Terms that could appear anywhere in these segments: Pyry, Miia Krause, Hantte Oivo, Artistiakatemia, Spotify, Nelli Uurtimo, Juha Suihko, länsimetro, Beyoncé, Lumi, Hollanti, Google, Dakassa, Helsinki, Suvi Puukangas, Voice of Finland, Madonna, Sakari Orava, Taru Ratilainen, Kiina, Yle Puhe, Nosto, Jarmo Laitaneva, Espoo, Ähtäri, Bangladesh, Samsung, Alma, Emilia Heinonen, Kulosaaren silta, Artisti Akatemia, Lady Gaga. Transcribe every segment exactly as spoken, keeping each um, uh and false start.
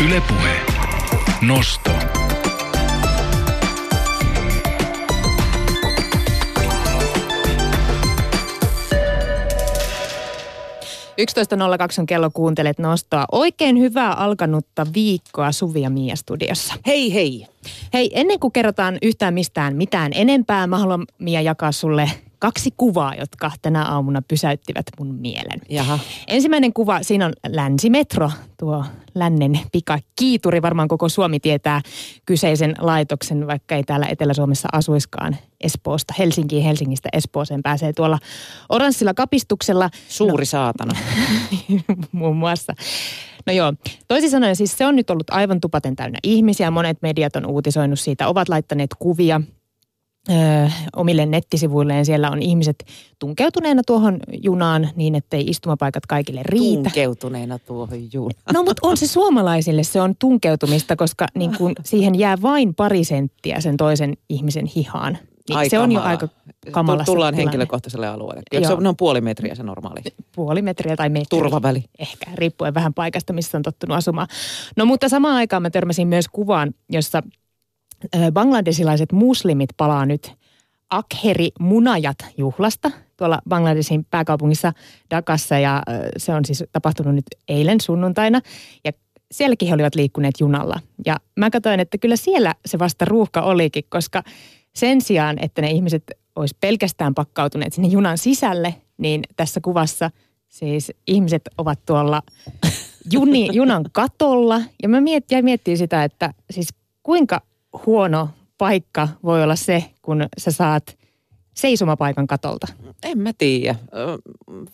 Yle Puhe. Nosto. yksitoista nolla kaksi on kello, kuuntelet Nostoa. Oikein hyvää alkanutta viikkoa Suvi ja Mia studiossa. Hei hei! Hei, ennen kuin kerrotaan yhtään mistään mitään enempää, mä haluan Mia jakaa sulle kaksi kuvaa, jotka tänä aamuna pysäyttivät mun mielen. Jaha. Ensimmäinen kuva, siinä on länsimetro, tuo lännen pikakiituri. Varmaan koko Suomi tietää kyseisen laitoksen, vaikka ei täällä Etelä-Suomessa asuiskaan. Espoosta Helsinkiin, Helsingistä Espooseen pääsee tuolla oranssilla kapistuksella. Suuri no, saatana. Muun muassa. No joo, toisin sanoen siis se on nyt ollut aivan tupaten täynnä ihmisiä. Monet mediat on uutisoinut siitä, ovat laittaneet kuvia Öö, omille nettisivuilleen. Siellä on ihmiset tunkeutuneena tuohon junaan niin, ettei istumapaikat kaikille riitä. Tunkeutuneena tuohon junaan. No, mutta on se suomalaisille, se on tunkeutumista, koska niin kun siihen jää vain pari senttiä sen toisen ihmisen hihaan. Niin se on jo aika kamalassa. Tullaan tilanne henkilökohtaiselle alueelle. Se on, on puoli metriä se normaali. Puoli metriä tai metri. Turvaväli. Ehkä, riippuen vähän paikasta, missä on tottunut asumaan. No, mutta samaan aikaan mä törmäsin myös kuvaan, jossa bangladesilaiset muslimit palaa nyt Akheri-munajat-juhlasta tuolla Bangladesin pääkaupungissa Dakassa, ja se on siis tapahtunut nyt eilen sunnuntaina, ja sielläkin he olivat liikkuneet junalla. Ja mä katsoin, että kyllä siellä se vasta ruuhka olikin, koska sen sijaan, että ne ihmiset olisi pelkästään pakkautuneet sinne junan sisälle, niin tässä kuvassa siis ihmiset ovat tuolla juni, junan katolla, ja mä mietin, miettii sitä, että siis kuinka huono paikka voi olla se, kun sä saat seisomapaikan katolta. En mä tiedä.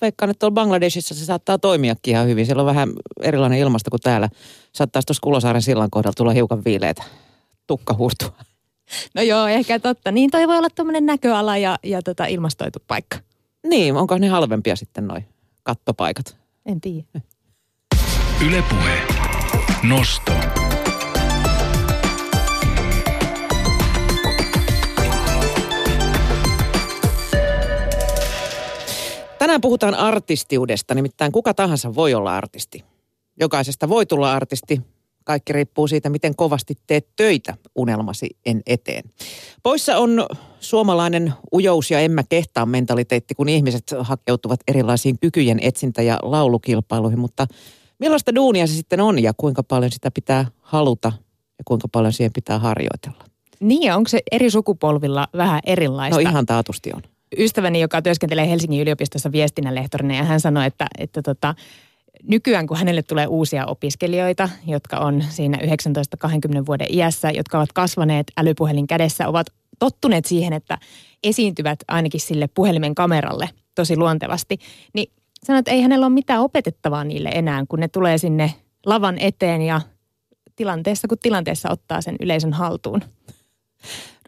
Veikkaan, että tuolla Bangladesissa se saattaa toimiakin ihan hyvin. Siellä on vähän erilainen ilmasto kuin täällä. Saattaa tuossa Kulosaaren sillan kohdalla tulla hiukan viileitä tukkahuurtua. No joo, ehkä totta. Niin toi voi olla tuommoinen näköala ja, ja tota ilmastoitu paikka. Niin, onko ne halvempia sitten noi kattopaikat? En tiedä. Yle Puhe. Nosto. Tänään puhutaan artistiudesta, nimittäin kuka tahansa voi olla artisti. Jokaisesta voi tulla artisti. Kaikki riippuu siitä, miten kovasti teet töitä unelmasi eteen. Poissa on suomalainen ujous ja emmä kehtaan mentaliteetti, kun ihmiset hakeutuvat erilaisiin kykyjen etsintä- ja laulukilpailuihin. Mutta millaista duunia se sitten on ja kuinka paljon sitä pitää haluta ja kuinka paljon siihen pitää harjoitella? Niin, onko se eri sukupolvilla vähän erilaista? No ihan taatusti on. Ystäväni, joka työskentelee Helsingin yliopistossa viestinnän lehtorina, ja hän sanoi, että, että tota, nykyään kun hänelle tulee uusia opiskelijoita, jotka on siinä yhdeksäntoista kaksikymmentä vuoden iässä, jotka ovat kasvaneet älypuhelin kädessä, ovat tottuneet siihen, että esiintyvät ainakin sille puhelimen kameralle tosi luontevasti, niin sanoi, että ei hänellä ole mitään opetettavaa niille enää, kun ne tulee sinne lavan eteen ja tilanteessa kun tilanteessa ottaa sen yleisön haltuun.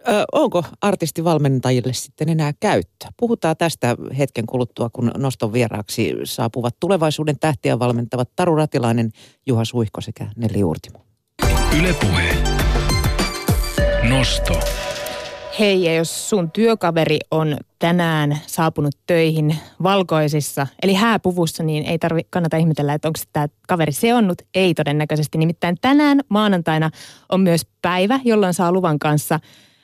Ö, onko artistivalmentajille sitten enää käyttöä? Puhutaan tästä hetken kuluttua, kun Noston vieraaksi saapuvat tulevaisuuden tähtiä valmentavat Taru Ratilainen, Juha Suihko sekä Nelli Uurtimo. Yle Puhe. Nosto. Hei, ja jos sun työkaveri on tänään saapunut töihin valkoisissa, eli hääpuvussa, niin ei tarvi, kannata ihmetellä, että onko tämä kaveri seonnut. Ei todennäköisesti. Nimittäin tänään maanantaina on myös päivä, jolloin saa luvan kanssa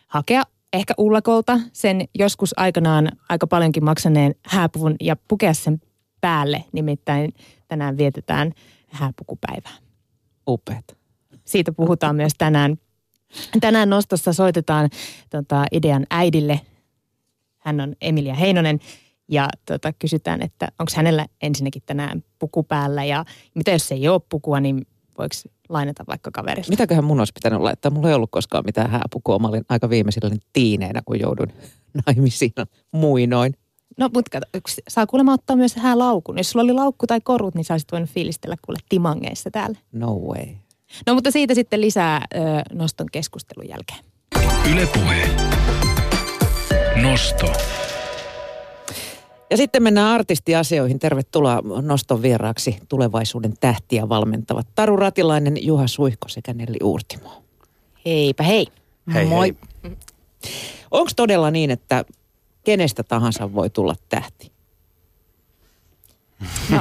hakea ehkä ullakolta sen joskus aikanaan aika paljonkin maksaneen hääpuvun ja pukea sen päälle. Nimittäin tänään vietetään hääpukupäivää. Upeat. Siitä puhutaan myös tänään. Tänään Nostossa soitetaan tota, idean äidille. Hän on Emilia Heinonen ja tota, kysytään, että onko hänellä ensinnäkin tänään puku päällä ja mitä jos ei ole pukua, niin voiko lainata vaikka kaverille? Mitäköhän mun olisi pitänyt laittaa? Mulla ei ollut koskaan mitään hääpukua. Mä olin aika viimeisellä tiineenä, kun joudun naimisiin muinoin. No, mutta saa kuulemma ottaa myös häälaukun. Jos sulla oli laukku tai korut, niin sä olisit voinut fiilistellä kuule timangeissa täällä. No way. No, mutta siitä sitten lisää ö, Noston keskustelun jälkeen. Yle Puhe. Nosto. Ja sitten mennään artistiasioihin. Tervetuloa Noston vieraaksi tulevaisuuden tähtiä valmentavat Taru Ratilainen, Juha Suihko sekä Nelli Uurtimo. Heipä hei. Hei, moi. Hei. Onko todella niin, että kenestä tahansa voi tulla tähti? No,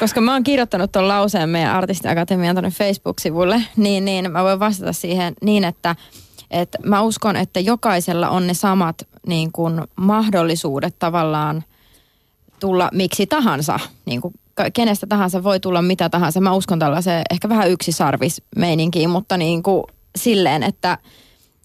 koska mä oon kirjoittanut tuon lauseen meidän Artisti Akatemian tuonne Facebook-sivulle, niin, niin mä voin vastata siihen niin, että, että mä uskon, että jokaisella on ne samat niin kuin mahdollisuudet tavallaan tulla miksi tahansa, niin kuin kenestä tahansa voi tulla mitä tahansa. Mä uskon tällaiseen ehkä vähän yksisarvismeininkiin, mutta niin kuin silleen, että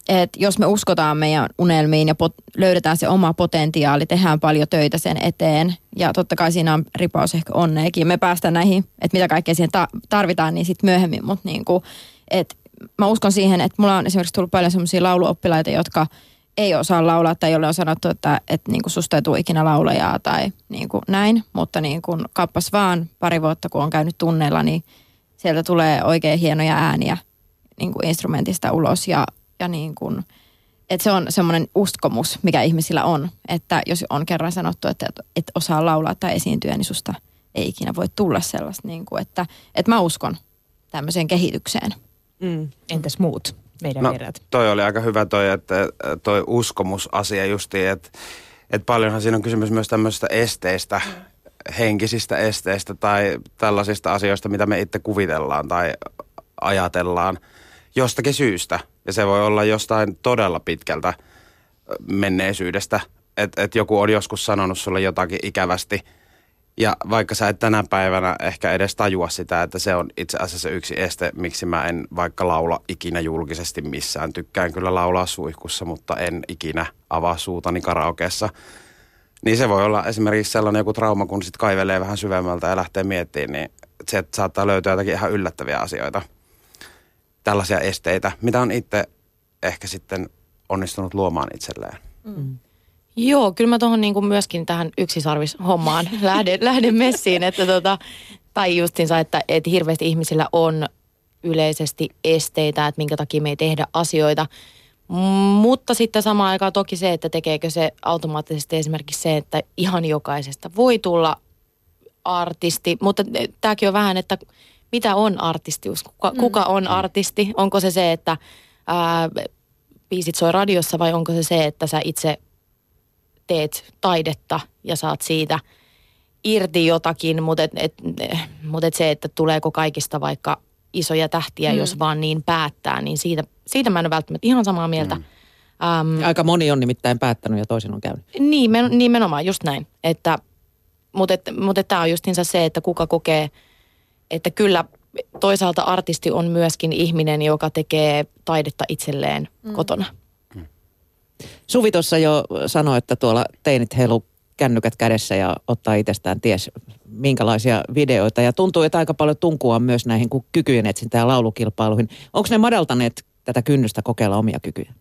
et jos me uskotaan meidän unelmiin ja pot- löydetään se oma potentiaali, tehdään paljon töitä sen eteen ja totta kai siinä on ripaus ehkä onneekin. Me päästään näihin, että mitä kaikkea siihen ta- tarvitaan, niin sitten myöhemmin, mutta niin kuin, et mä uskon siihen, että mulla on esimerkiksi tullut paljon sellaisia lauluoppilaita, jotka ei osaa laulaa tai jolle on sanottu, että et niin kuin susta ei tule ikinä laulajaa tai niin kuin näin, mutta niin kuin kappas vaan pari vuotta, kun on käynyt tunneilla, niin sieltä tulee oikein hienoja ääniä niin kuin instrumentista ulos ja Ja niin kuin, että se on semmoinen uskomus, mikä ihmisillä on, että jos on kerran sanottu, että et osaa laulaa tai esiintyä, niin susta ei ikinä voi tulla sellaista, niin kuin, että et mä uskon tämmöiseen kehitykseen. Mm. Entäs muut meidän no, vierät? Toi oli aika hyvä toi, että toi uskomusasia justiin, että, että paljonhan siinä on kysymys myös tämmöisistä esteistä, henkisistä esteistä tai tällaisista asioista, mitä me itse kuvitellaan tai ajatellaan jostakin syystä. Ja se voi olla jostain todella pitkältä menneisyydestä, että et joku on joskus sanonut sulle jotakin ikävästi. Ja vaikka sä et tänä päivänä ehkä edes tajua sitä, että se on itse asiassa yksi este, miksi mä en vaikka laula ikinä julkisesti missään. Tykkään kyllä laulaa suihkussa, mutta en ikinä avaa suutani karaokeessa. Niin se voi olla esimerkiksi sellainen joku trauma, kun sit kaivelee vähän syvemmältä ja lähtee miettimään, niin se saattaa löytyä jotakin ihan yllättäviä asioita. Tällaisia esteitä, mitä on itse ehkä sitten onnistunut luomaan itselleen. Mm. Joo, kyllä mä tuohon niinku myöskin tähän yksisarvishommaan lähden, lähden messiin, että tota, tai justiinsa, että et hirveästi ihmisillä on yleisesti esteitä, että minkä takia me ei tehdä asioita. M- mutta sitten samaan aikaan toki se, että tekeekö se automaattisesti esimerkiksi se, että ihan jokaisesta voi tulla artisti, mutta tämäkin on vähän, että mitä on artistius? Kuka, kuka on artisti? Onko se se, että ää, biisit soi radiossa vai onko se se, että sä itse teet taidetta ja saat siitä irti jotakin, mutta et, et, mut et se, että tuleeko kaikista vaikka isoja tähtiä, mm. jos vaan niin päättää, niin siitä, siitä mä en ole välttämättä ihan samaa mieltä. Mm. Äm, Aika moni on nimittäin päättänyt ja toisin on käynyt. Niin, men, nimenomaan, just näin. Että, mutta et, mut et tää on justiinsa se, että kuka kokee... Että kyllä toisaalta artisti on myöskin ihminen, joka tekee taidetta itselleen mm. kotona. Mm. Suvi tuossa jo sanoi, että tuolla teinit heilu kännykät kädessä ja ottaa itsestään ties minkälaisia videoita. Ja tuntuu, että aika paljon tunkua myös näihin kykyjen etsintään ja laulukilpailuihin. Onko ne madaltaneet tätä kynnystä kokeilla omia kykyjä?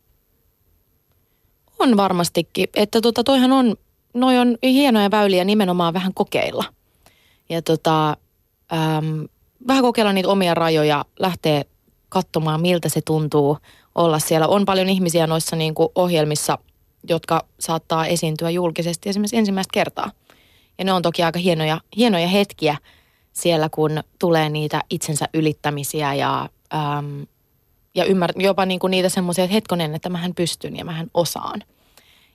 On varmastikin. Että tota, toihan on, noi on hienoja väyliä nimenomaan vähän kokeilla. Ja tota... Ähm, vähän kokeilla niitä omia rajoja, lähteä katsomaan, miltä se tuntuu olla siellä. On paljon ihmisiä noissa niin kuin ohjelmissa, jotka saattaa esiintyä julkisesti esimerkiksi ensimmäistä kertaa. Ja ne on toki aika hienoja, hienoja hetkiä siellä, kun tulee niitä itsensä ylittämisiä ja, ähm, ja ymmär- jopa niin kuin niitä semmoisia, että hetkonen, että mähän pystyn ja mähän osaan.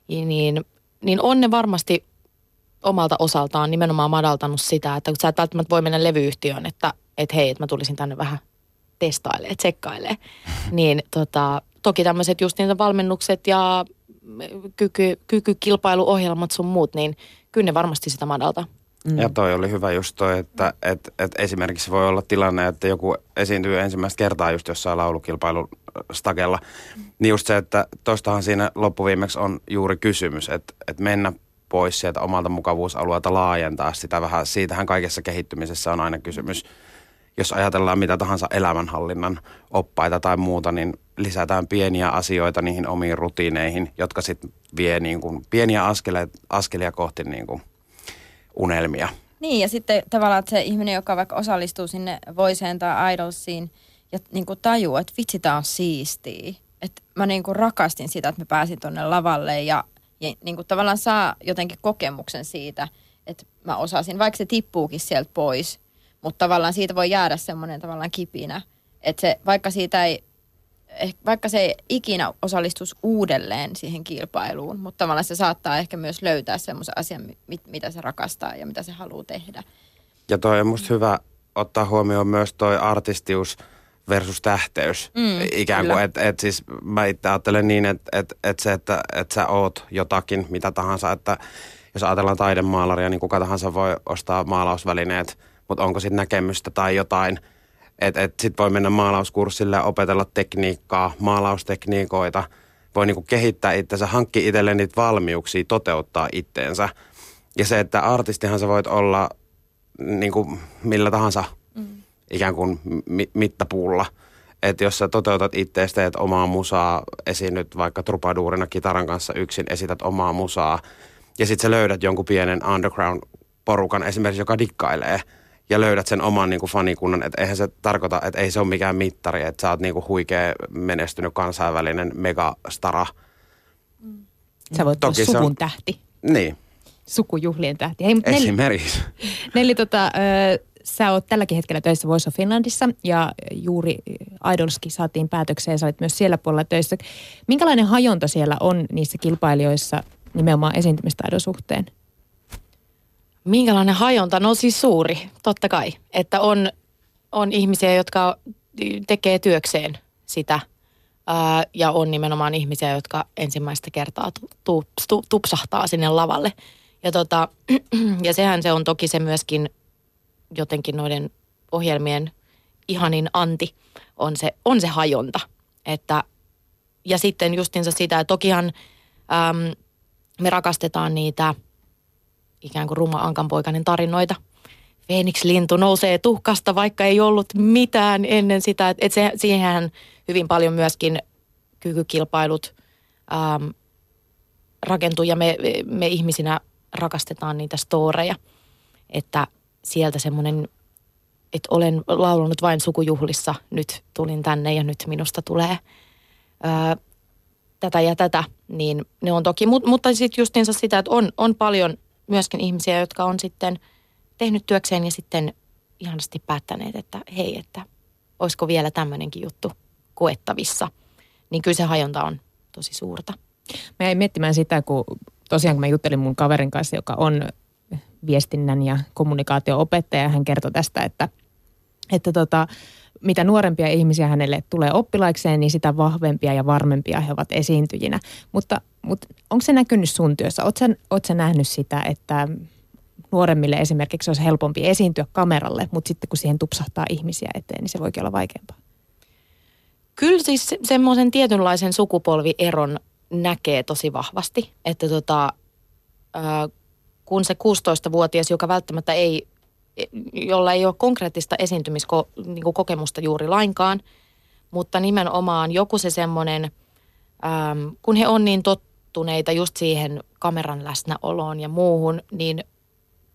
Ja niin, niin on ne varmasti... omalta osaltaan nimenomaan madaltanut sitä, että sä et välttämättä voi mennä levyyhtiöön, että et hei, että mä tulisin tänne vähän testailemaan, tsekkailemaan. Niin tota, toki tämmöiset just niitä valmennukset ja kyky, kykykilpailuohjelmat sun muut, niin kyllä ne varmasti sitä madaltaa. Mm. Ja toi oli hyvä just toi, että et, et esimerkiksi voi olla tilanne, että joku esiintyy ensimmäistä kertaa just jossain laulukilpailun stakella. Mm. Niin just se, että toistahan siinä loppuviimeksi on juuri kysymys, että et mennä pois sieltä omalta mukavuusalueelta laajentaa sitä vähän. Siitähän kaikessa kehittymisessä on aina kysymys. Jos ajatellaan mitä tahansa elämänhallinnan oppaita tai muuta, niin lisätään pieniä asioita niihin omiin rutiineihin, jotka sitten vie niin kuin pieniä askelia, askelia kohti niin kuin unelmia. Niin ja sitten tavallaan se ihminen, joka vaikka osallistuu sinne Voiceen tai Idolsiin ja niin kuin tajuu, että vitsi tää on siistiä. Että mä niin kuin rakastin sitä, että mä pääsin tonne lavalle ja Ja niin kuin tavallaan saa jotenkin kokemuksen siitä, että mä osasin, vaikka se tippuukin sieltä pois, mutta tavallaan siitä voi jäädä semmoinen tavallaan kipinä, että se, vaikka, siitä ei, vaikka se ei ikinä osallistuisi uudelleen siihen kilpailuun, mutta tavallaan se saattaa ehkä myös löytää semmoisen asian, mit, mitä se rakastaa ja mitä se haluaa tehdä. Ja toi on musta hyvä ottaa huomioon myös toi artistius versus tähteys. Mm, ikään kuin, että et siis mä itse ajattelen niin, että et, et se, että et sä oot jotakin, mitä tahansa, että jos ajatellaan taidemaalaria, niin kuka tahansa voi ostaa maalausvälineet, mutta onko sit näkemystä tai jotain. Että et sit voi mennä maalauskurssille ja opetella tekniikkaa, maalaustekniikoita. Voi niinku kehittää itsensä, hankkia itselleen niitä valmiuksia, toteuttaa itteensä. Ja se, että artistihan sä voit olla niinku millä tahansa mm. ikään kuin mi- mittapuulla. Että jos sä toteutat itteestä, teet omaa musaa, esiinnyt vaikka trupaduurina kitaran kanssa yksin, esität omaa musaa. Ja sit sä löydät jonkun pienen underground-porukan esimerkiksi, joka dikkailee. Ja löydät sen oman niinku fanikunnan, että eihän se tarkoita, että ei se ole mikään mittari, että sä oot niinku huikea menestynyt kansainvälinen megastara. Mm. Sä voit olla suvun on... tähti. Niin. Sukujuhlien tähti. Hei, mutta esimerkiksi. Nelli, Nelli tota, ö, sä oot tälläkin hetkellä töissä Voice of Finlandissa ja juuri Idolskin saatiin päätökseen ja sä olet myös siellä puolella töissä. Minkälainen hajonta siellä on niissä kilpailijoissa nimenomaan esiintymistaidon suhteen? Minkälainen hajonta? No siis suuri, totta kai. Että on, on ihmisiä, jotka tekee työkseen sitä ää, ja on nimenomaan ihmisiä, jotka ensimmäistä kertaa tu, tu, tu, tupsahtaa sinne lavalle. Ja, tota, ja sehän se on toki se myöskin jotenkin noiden ohjelmien ihanin anti on se, on se hajonta. Että, ja sitten justiinsa sitä, että tokihan äm, me rakastetaan niitä... ikään kuin ruma ankanpoikainen tarinoita. Feenikslintu nousee tuhkasta, vaikka ei ollut mitään ennen sitä. Et se, siihenhän hyvin paljon myöskin kykykilpailut äm, rakentuu ja me, me ihmisinä rakastetaan niitä storeja. Että sieltä semmoinen, että olen laulanut vain sukujuhlissa, nyt tulin tänne ja nyt minusta tulee ää, tätä ja tätä. Niin ne on toki, mut, mutta sitten justiinsa sitä, että on, on paljon... myöskin ihmisiä, jotka on sitten tehnyt työkseen ja sitten ihanasti päättäneet, että hei, että olisiko vielä tämmöinenkin juttu koettavissa. Niin kyllä se hajonta on tosi suurta. Mä jäin miettimään sitä, kun tosiaan kun mä juttelin mun kaverin kanssa, joka on viestinnän ja kommunikaatio-opettaja, hän kertoi tästä, että, että tota, mitä nuorempia ihmisiä hänelle tulee oppilaikseen, niin sitä vahvempia ja varmempia he ovat esiintyjinä. Mutta Mutta onko se näkynyt sun työssä? Oletko sä, oot sä nähnyt sitä, että nuoremmille esimerkiksi olisi helpompi esiintyä kameralle, mutta sitten kun siihen tupsahtaa ihmisiä eteen, niin se voikin olla vaikeampaa? Kyllä siis semmoisen tietynlaisen sukupolvieron näkee tosi vahvasti. Että tota, kun se kuusitoistavuotias, joka välttämättä ei, jolla ei ole konkreettista esiintymiskokemusta juuri lainkaan, mutta nimenomaan joku se semmoinen... Ähm, kun he on niin tottuneita just siihen kameran läsnäoloon ja muuhun, niin,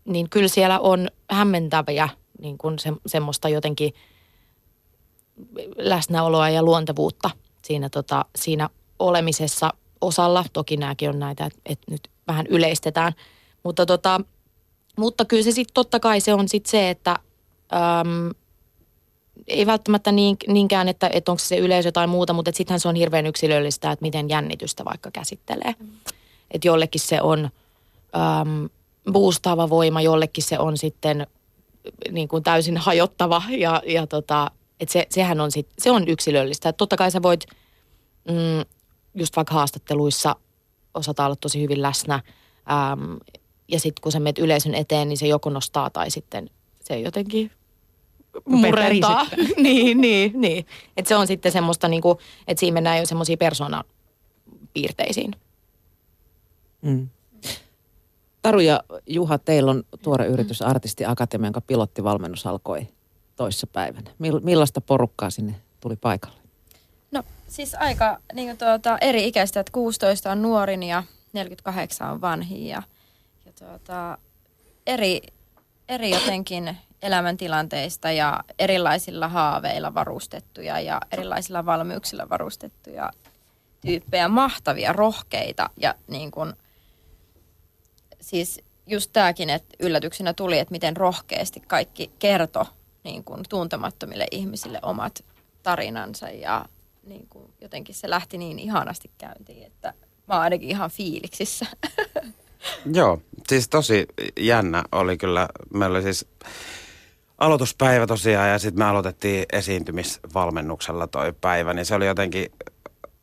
niin kyllä siellä on hämmentäviä niin kuin se, semmoista jotenkin läsnäoloa ja luontevuutta siinä, tota, siinä olemisessa osalla. Toki nämäkin on näitä, että et nyt vähän yleistetään, mutta, tota, mutta kyllä se sitten totta kai se on sitten se, että... Ähm, ei välttämättä niinkään, että, että onko se yleisö tai muuta, mutta sittenhän se on hirveän yksilöllistä, että miten jännitystä vaikka käsittelee. Mm. Että jollekin se on äm, boostaava voima, jollekin se on sitten niin kuin täysin hajottava ja, ja tota, että se, sehän on, sit, se on yksilöllistä. Et totta kai sä voit mm, just vaikka haastatteluissa osata olla tosi hyvin läsnä äm, ja sitten kun sä menet yleisön eteen, niin se joko nostaa tai sitten se jotenkin... murentaa. niin, niin, niin. Että se on sitten semmoista niinku, että siinä mennään jo semmoisiin persoonapiirteisiin. Mm. Taru ja Juha, teillä on tuore yritys Artisti Akatemia, jonka pilottivalmennus alkoi toissapäivänä. Millaista porukkaa sinne tuli paikalle? No siis aika niinku tuota, eri ikäistä, että kuusitoista on nuorin ja neljäkymmentäkahdeksan on vanhin ja, ja tuota, eri, eri jotenkin... elämäntilanteista ja erilaisilla haaveilla varustettuja ja erilaisilla valmiuksilla varustettuja tyyppejä, mahtavia, rohkeita ja niin kuin, siis just tämäkin, että yllätyksenä tuli, että miten rohkeasti kaikki kertoi niin kuin tuntemattomille ihmisille omat tarinansa ja niin kuin jotenkin se lähti niin ihanasti käyntiin, että mä oon ainakin ihan fiiliksissä. Joo, siis tosi jännä oli kyllä, meillä oli siis aloituspäivä tosiaan ja sitten me aloitettiin esiintymisvalmennuksella toi päivä, niin se oli jotenkin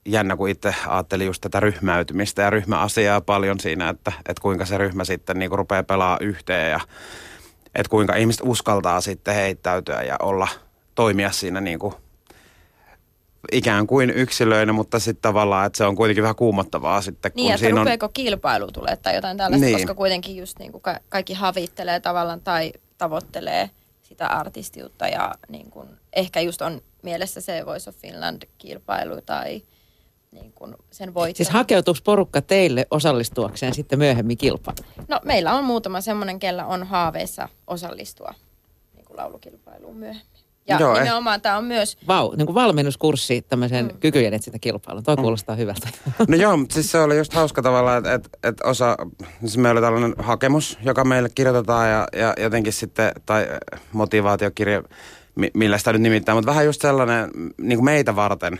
jännä, kun itse ajattelin just tätä ryhmäytymistä ja ryhmäasiaa paljon siinä, että, että kuinka se ryhmä sitten niinku rupeaa pelaamaan yhteen ja että kuinka ihmiset uskaltaa sitten heittäytyä ja olla, toimia siinä niinku ikään kuin yksilöinä, mutta sitten tavallaan, että se on kuitenkin vähän kuumottavaa sitten. Niin, kun että rupeeko on... kilpailu tulee tai jotain tällaista, niin. Koska kuitenkin just niinku ka- kaikki havittelee tavallaan tai tavoittelee sitä artistiutta ja niin kun ehkä just on mielessä se Voice of Finland-kilpailu tai niin kun sen voittaa. Siis hakeutuuko porukka teille osallistuakseen sitten myöhemmin kilpailuun? No meillä on muutama semmoinen, kellä on haaveissa osallistua niin kun laulukilpailuun myöhemmin. Ja joo, nimenomaan tämä on myös... Vau, niin kuin valmennuskurssi tämmöisen mm. kykyjen etsintä kilpailuun. Toi mm. kuulostaa hyvältä. No joo, mutta siis se oli just hauska tavalla, että et, et osa... Siis meillä oli tällainen hakemus, joka meille kirjoitetaan ja, ja jotenkin sitten... Tai motivaatiokirja, millä sitä nyt nimittää, mutta vähän just sellainen niin kuin meitä varten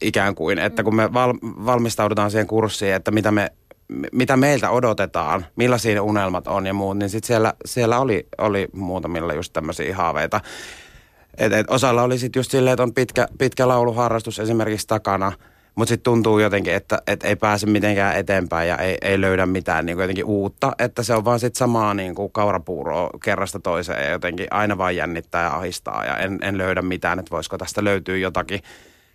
ikään kuin. Että kun me val, valmistaudutaan siihen kurssiin, että mitä, me, mitä meiltä odotetaan, millaisia unelmat on ja muut, niin sitten siellä, siellä oli, oli muutamilla just tämmöisiä haaveita. Et, et osalla oli sitten just silleen, että on pitkä, pitkä lauluharrastus esimerkiksi takana, mutta sitten tuntuu jotenkin, että et ei pääse mitenkään eteenpäin ja ei, ei löydä mitään niinku jotenkin uutta. Että se on vaan sitten samaa niinku kaurapuuroa kerrasta toiseen ja jotenkin aina vaan jännittää ja ahistaa ja en, en löydä mitään, että voisiko tästä löytyy jotakin.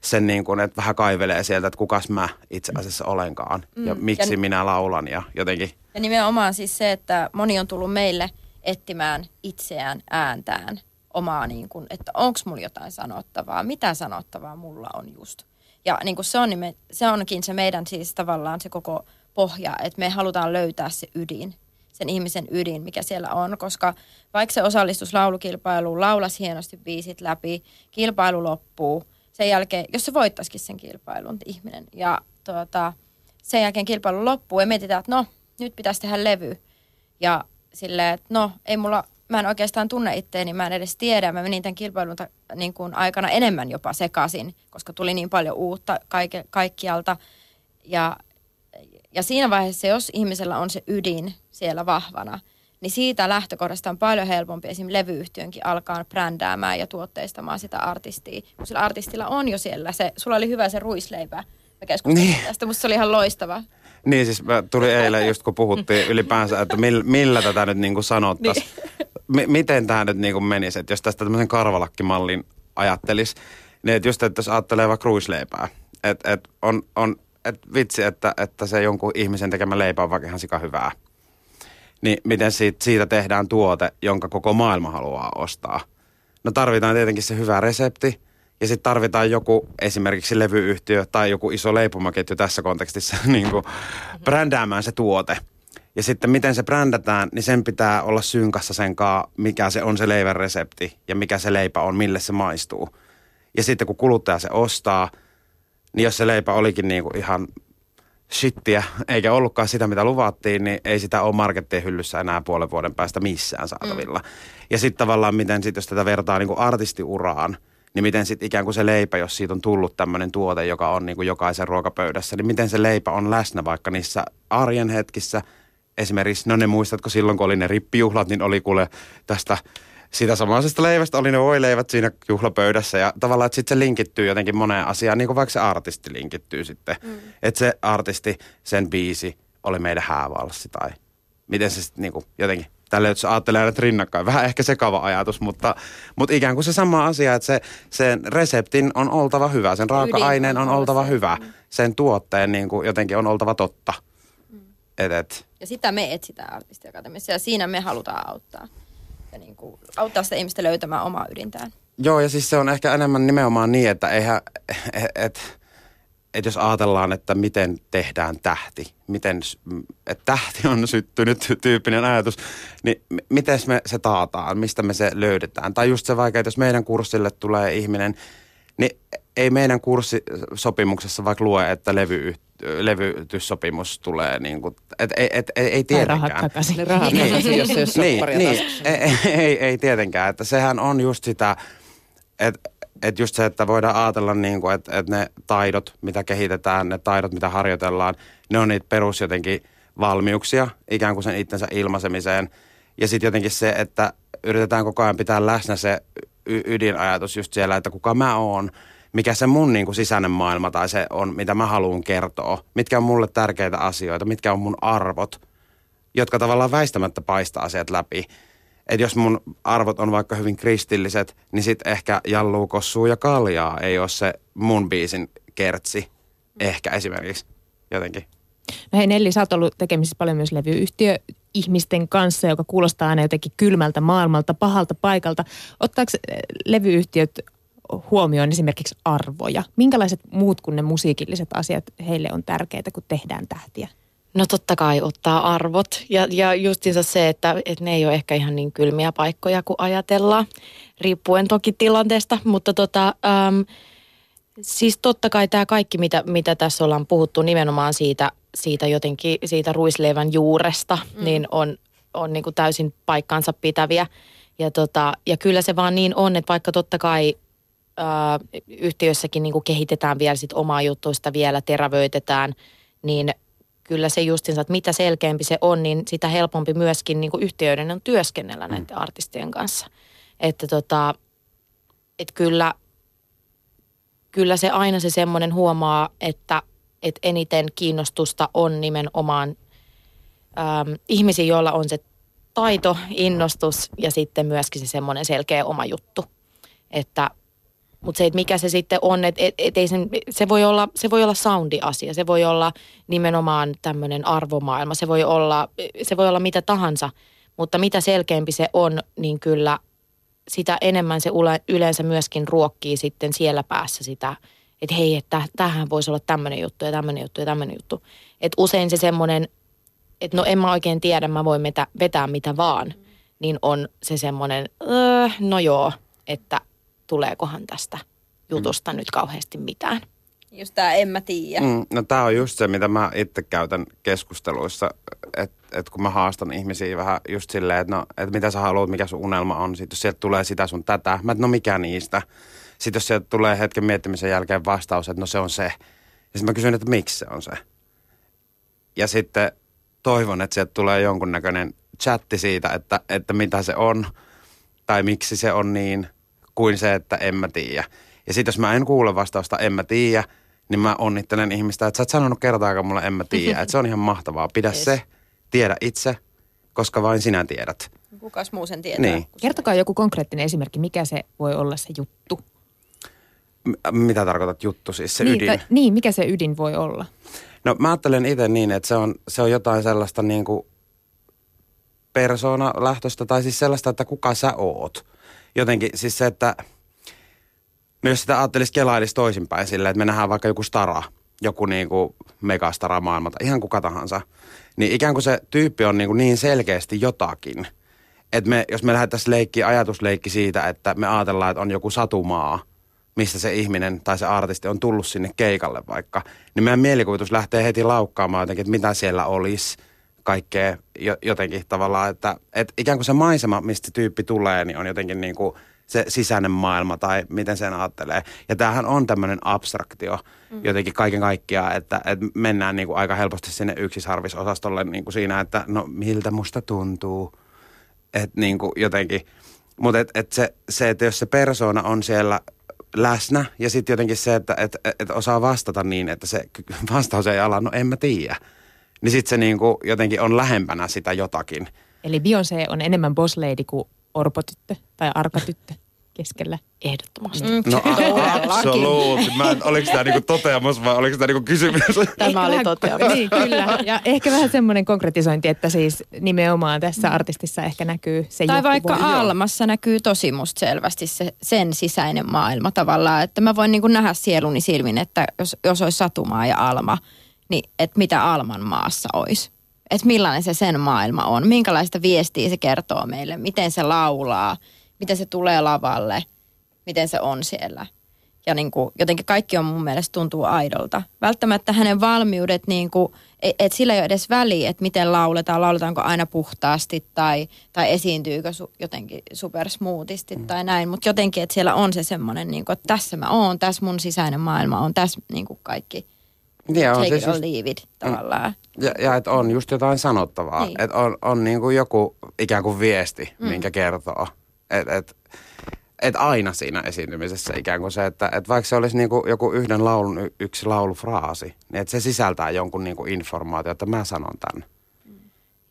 Sen niin kuin, että vähän kaivelee sieltä, että kukas mä itse asiassa olenkaan mm. ja miksi ja n- minä laulan ja jotenkin. Ja nimenomaan siis se, että moni on tullut meille etsimään itseään ääntään. Omaa niin kuin, että onko mulla jotain sanottavaa, mitä sanottavaa mulla on just. Ja niin kuin se, on, niin me, se onkin se meidän siis tavallaan se koko pohja, että me halutaan löytää se ydin, sen ihmisen ydin, mikä siellä on. Koska vaikka se osallistus laulukilpailuun, laulasi hienosti biisit läpi, kilpailu loppuu. Sen jälkeen, jos se voittaisikin sen kilpailun ihminen ja tuota, sen jälkeen kilpailu loppuu ja mietitään, että no, nyt pitäisi tehdä levy. Ja silleen, että no, ei mulla... Mä en oikeastaan tunne itteeni, mä en edes tiedä. Mä menin tämän kilpailun ta, niin kuin aikana enemmän jopa sekaisin, koska tuli niin paljon uutta kaike, kaikkialta. Ja, ja siinä vaiheessa, jos ihmisellä on se ydin siellä vahvana, niin siitä lähtökohdasta on paljon helpompi esimerkiksi levyyhtiönkin alkaa brändäämään ja tuotteistamaan sitä artistia. Kun sillä artistilla on jo siellä se, sulla oli hyvä se ruisleipä. Mä keskustelin niin. Tästä, musta se oli ihan loistava. Niin siis mä tuli eilen just kun puhuttiin ylipäänsä, että millä, millä tätä nyt niin kuin sanottaisiin. Niin. M- miten tämä nyt niin kuin menisi, että jos tästä tämmöisen karvalakkimallin ajattelisi, niin että just, että jos ajattelee vaikka ruisleipää, että et on, on et vitsi, että, että se jonkun ihmisen tekemä leipä on vaikka ihan sika hyvää, niin miten siitä, siitä tehdään tuote, jonka koko maailma haluaa ostaa. No tarvitaan tietenkin se hyvä resepti ja sitten tarvitaan joku esimerkiksi levyyhtiö tai joku iso leipomaketju tässä kontekstissa niin kuin brändäämään se tuote. Ja sitten miten se brändätään, niin sen pitää olla synkassa sen kaa, mikä se on se leivän resepti ja mikä se leipä on, mille se maistuu. Ja sitten kun kuluttaja se ostaa, niin jos se leipä olikin niinku ihan shittiä, eikä ollutkaan sitä, mitä luvattiin, niin ei sitä ole markettien hyllyssä enää puolen vuoden päästä missään saatavilla. Mm. Ja sitten tavallaan miten sitten, jos tätä vertaa niinku artistiuraan, niin miten sitten ikään kuin se leipä, jos siitä on tullut tämmöinen tuote, joka on niinku jokaisen ruokapöydässä, niin miten se leipä on läsnä vaikka niissä arjen hetkissä. Esimerkiksi, no ne muistatko silloin, kun oli ne rippijuhlat, niin oli kuule tästä sitä samaisesta leivästä, oli ne voileivät siinä juhlapöydässä. Ja tavallaan, että sitten se linkittyy jotenkin moneen asiaan, niin kuin vaikka se artisti linkittyy sitten. Mm. Että se artisti, sen biisi oli meidän häävalssi tai miten se sitten niin kuin jotenkin, tällä jos ajattelee nyt rinnakkain, vähän ehkä sekava ajatus, mutta, mutta ikään kuin se sama asia, että se, sen reseptin on oltava hyvä, sen raaka-aineen on oltava hyvä, sen tuotteen niin kuin jotenkin on oltava totta. Et, et. Ja sitä me etsitään Artisti Akatemiassa ja siinä me halutaan auttaa. Ja niin kuin auttaa sitä ihmistä löytämään omaa ydintään. Joo, ja siis se on ehkä enemmän nimenomaan niin, että eihän, et, et, et jos ajatellaan, että miten tehdään tähti, miten, että tähti on syttynyt tyyppinen ajatus, niin miten me se taataan, mistä me se löydetään. Tai just se vaikea, että jos meidän kurssille tulee ihminen, niin ei meidän kurssisopimuksessa vaikka lue, että levy, levytyssopimus tulee niin kuin, et, et, et, ei, ei tietenkään. Tai rahat takaisin. Rahat takaisin, jos ei ole sopparia niin, ei, ei, ei tietenkään, että sehän on just sitä, että et just se, että voidaan ajatella niin kuin, että et ne taidot, mitä kehitetään, ne taidot, mitä harjoitellaan, ne on niitä perus jotenkin valmiuksia ikään kuin sen itsensä ilmaisemiseen. Ja sitten jotenkin se, että yritetään koko ajan pitää läsnä se y- ydinajatus just siellä, että kuka mä oon, mikä se mun niin kuin sisäinen maailma tai se on, mitä mä haluan kertoa, mitkä on mulle tärkeitä asioita, mitkä on mun arvot, jotka tavallaan väistämättä paistaa asiat läpi. Että jos mun arvot on vaikka hyvin kristilliset, niin sit ehkä jalluu, kossuu ja kaljaa ei ole se mun biisin kertsi. Ehkä esimerkiksi jotenkin. No hei Nelli, sä oot ollut tekemisissä paljon myös levyyhtiöihmisten kanssa, joka kuulostaa aina jotenkin kylmältä maailmalta, pahalta paikalta. Ottaako levyyhtiöt huomioon esimerkiksi arvoja? Minkälaiset muut kuin ne musiikilliset asiat heille on tärkeitä, kun tehdään tähtiä? No totta kai ottaa arvot ja, ja justiinsa se, että, että ne ei ole ehkä ihan niin kylmiä paikkoja kuin ajatellaan, riippuen toki tilanteesta, mutta tota, äm, siis totta kai tämä kaikki, mitä, mitä tässä ollaan puhuttu nimenomaan siitä, siitä jotenkin, siitä ruisleivän juuresta, mm. niin on, on niin kuin täysin paikkaansa pitäviä ja, tota, ja kyllä se vaan niin on, että vaikka totta kai ää, yhtiössäkin niin kuin kehitetään vielä sit omaa juttuista, vielä terävöitetään, niin kyllä se justiinsa, että mitä selkeämpi se on, niin sitä helpompi myöskin niin kuin yhtiöiden on työskennellä näiden mm. artistien kanssa. Että tota, et kyllä, kyllä se aina se semmoinen huomaa, että et eniten kiinnostusta on nimenomaan äm, ihmisiä, joilla on se taito, innostus ja sitten myöskin se semmoinen selkeä oma juttu. Että mutta se, että mikä se sitten on, että et, et ei sen, se voi olla, se voi olla soundi-asia, se voi olla nimenomaan tämmöinen arvomaailma, se voi olla, se voi olla mitä tahansa, mutta mitä selkeämpi se on, niin kyllä sitä enemmän se yleensä myöskin ruokkii sitten siellä päässä sitä, että hei, että tämähän voisi olla tämmöinen juttu ja tämmöinen juttu ja tämmöinen juttu. Että usein se semmoinen, että no en mä oikein tiedä, mä voin vetä, vetää mitä vaan, niin on se semmoinen, öö, no joo, että tuleekohan tästä jutusta mm. nyt kauheasti mitään? Just tämä en mä tiedä. Mm, no tämä on just se, mitä mä itse käytän keskusteluissa, että et kun mä haastan ihmisiä vähän just silleen, että no, et mitä sä haluat, mikä sun unelma on, sitten jos sieltä tulee sitä sun tätä, mä et no mikä niistä. Sitten jos sieltä tulee hetken miettimisen jälkeen vastaus, että no se on se. Ja sitten mä kysyn, että miksi se on se. Ja sitten toivon, että sieltä tulee jonkunnäköinen chatti siitä, että, että mitä se on tai miksi se on niin. Kuin se, että en mä tiedä. Ja sitten jos mä en kuule vastausta en mä tiedä, niin mä onnittelen ihmistä, että sä et sanonut kertaakaan mulle en mä tiedä. Että se on ihan mahtavaa. Pidä yes. se, tiedä itse, koska vain sinä tiedät. Kukas muu sen tietää? Niin. Kertokaa joku konkreettinen esimerkki, mikä se voi olla se juttu. M- mitä tarkoitat juttu siis, se niin, ydin? Ta- niin, mikä se ydin voi olla? No mä ajattelen itse niin, että se on, se on jotain sellaista niin kuin persoonalähtöistä tai siis sellaista, että kuka sä oot. Jotenkin siis se, että no jos sitä ajattelisi kelailisi toisinpäin silleen, että me nähdään vaikka joku stara, joku niinku megastara maailmalta, ihan kuka tahansa, niin ikään kuin se tyyppi on niin, niin selkeästi jotakin, että me, jos me lähdettäisiin leikkiä ajatusleikki siitä, että me ajatellaan, että on joku satumaa, mistä se ihminen tai se artisti on tullut sinne keikalle vaikka, niin meidän mielikuvitus lähtee heti laukkaamaan jotenkin, että mitä siellä olisi. Kaikkea jotenkin tavallaan, että, että ikään kuin se maisema, mistä tyyppi tulee, niin on jotenkin niin kuin se sisäinen maailma tai miten sen ajattelee. Ja tämähän on tämmöinen abstraktio mm. jotenkin kaiken kaikkiaan, että, että mennään niin kuin aika helposti sinne yksisarvisosastolle niin kuin siinä, että no miltä musta tuntuu, että niin kuin jotenkin. Mutta et, et se, se, että jos se persoona on siellä läsnä ja sitten jotenkin se, että et, et osaa vastata niin, että se vastaus ei ala, no en mä tiedä. Niin sitten se niinku jotenkin on lähempänä sitä jotakin. Eli Beyoncé on enemmän boss lady kuin orpotyttö tai arkatyttö keskellä. Ehdottomasti. Mm. No absoluutti. Oliko tämä niinku toteamus vai oliko tämä niinku kysymys? Tämä oli toteamus. Niin, kyllä. Ja ehkä vähän semmoinen konkretisointi, että siis nimenomaan tässä artistissa ehkä näkyy se tai joku. Tai vaikka voi. Almassa näkyy tosi musta selvästi se, sen sisäinen maailma tavallaan. Että mä voin niinku nähdä sieluni silmin, että jos, jos olisi satumaa ja Alma, niin, että mitä Alman maassa olisi. Että millainen se sen maailma on. Minkälaista viestiä se kertoo meille. Miten se laulaa. Miten se tulee lavalle. Miten se on siellä. Ja niin kuin, jotenkin kaikki on mun mielestä tuntuu aidolta. Välttämättä hänen valmiudet, niin kuin, et sillä ei ole edes väliä, että miten lauletaan. Lauletaanko aina puhtaasti tai, tai esiintyykö su, jotenkin supersmoothisti mm. tai näin. Mutta jotenkin, että siellä on se semmoinen, niin kuin, että tässä mä oon, tässä mun sisäinen maailma on, tässä niin kuin kaikki. Niin, take it or leave it tavallaan. Ja, ja että on just jotain sanottavaa. Niin. Että on, on niin kuin joku ikään kuin viesti, mm. minkä kertoo. Että et, et aina siinä esiintymisessä ikään kuin se, että et vaikka se olisi niin kuin joku yhden laulun y, yksi laulufraasi, niin että se sisältää jonkun niin kuin informaatio, että mä sanon tämän.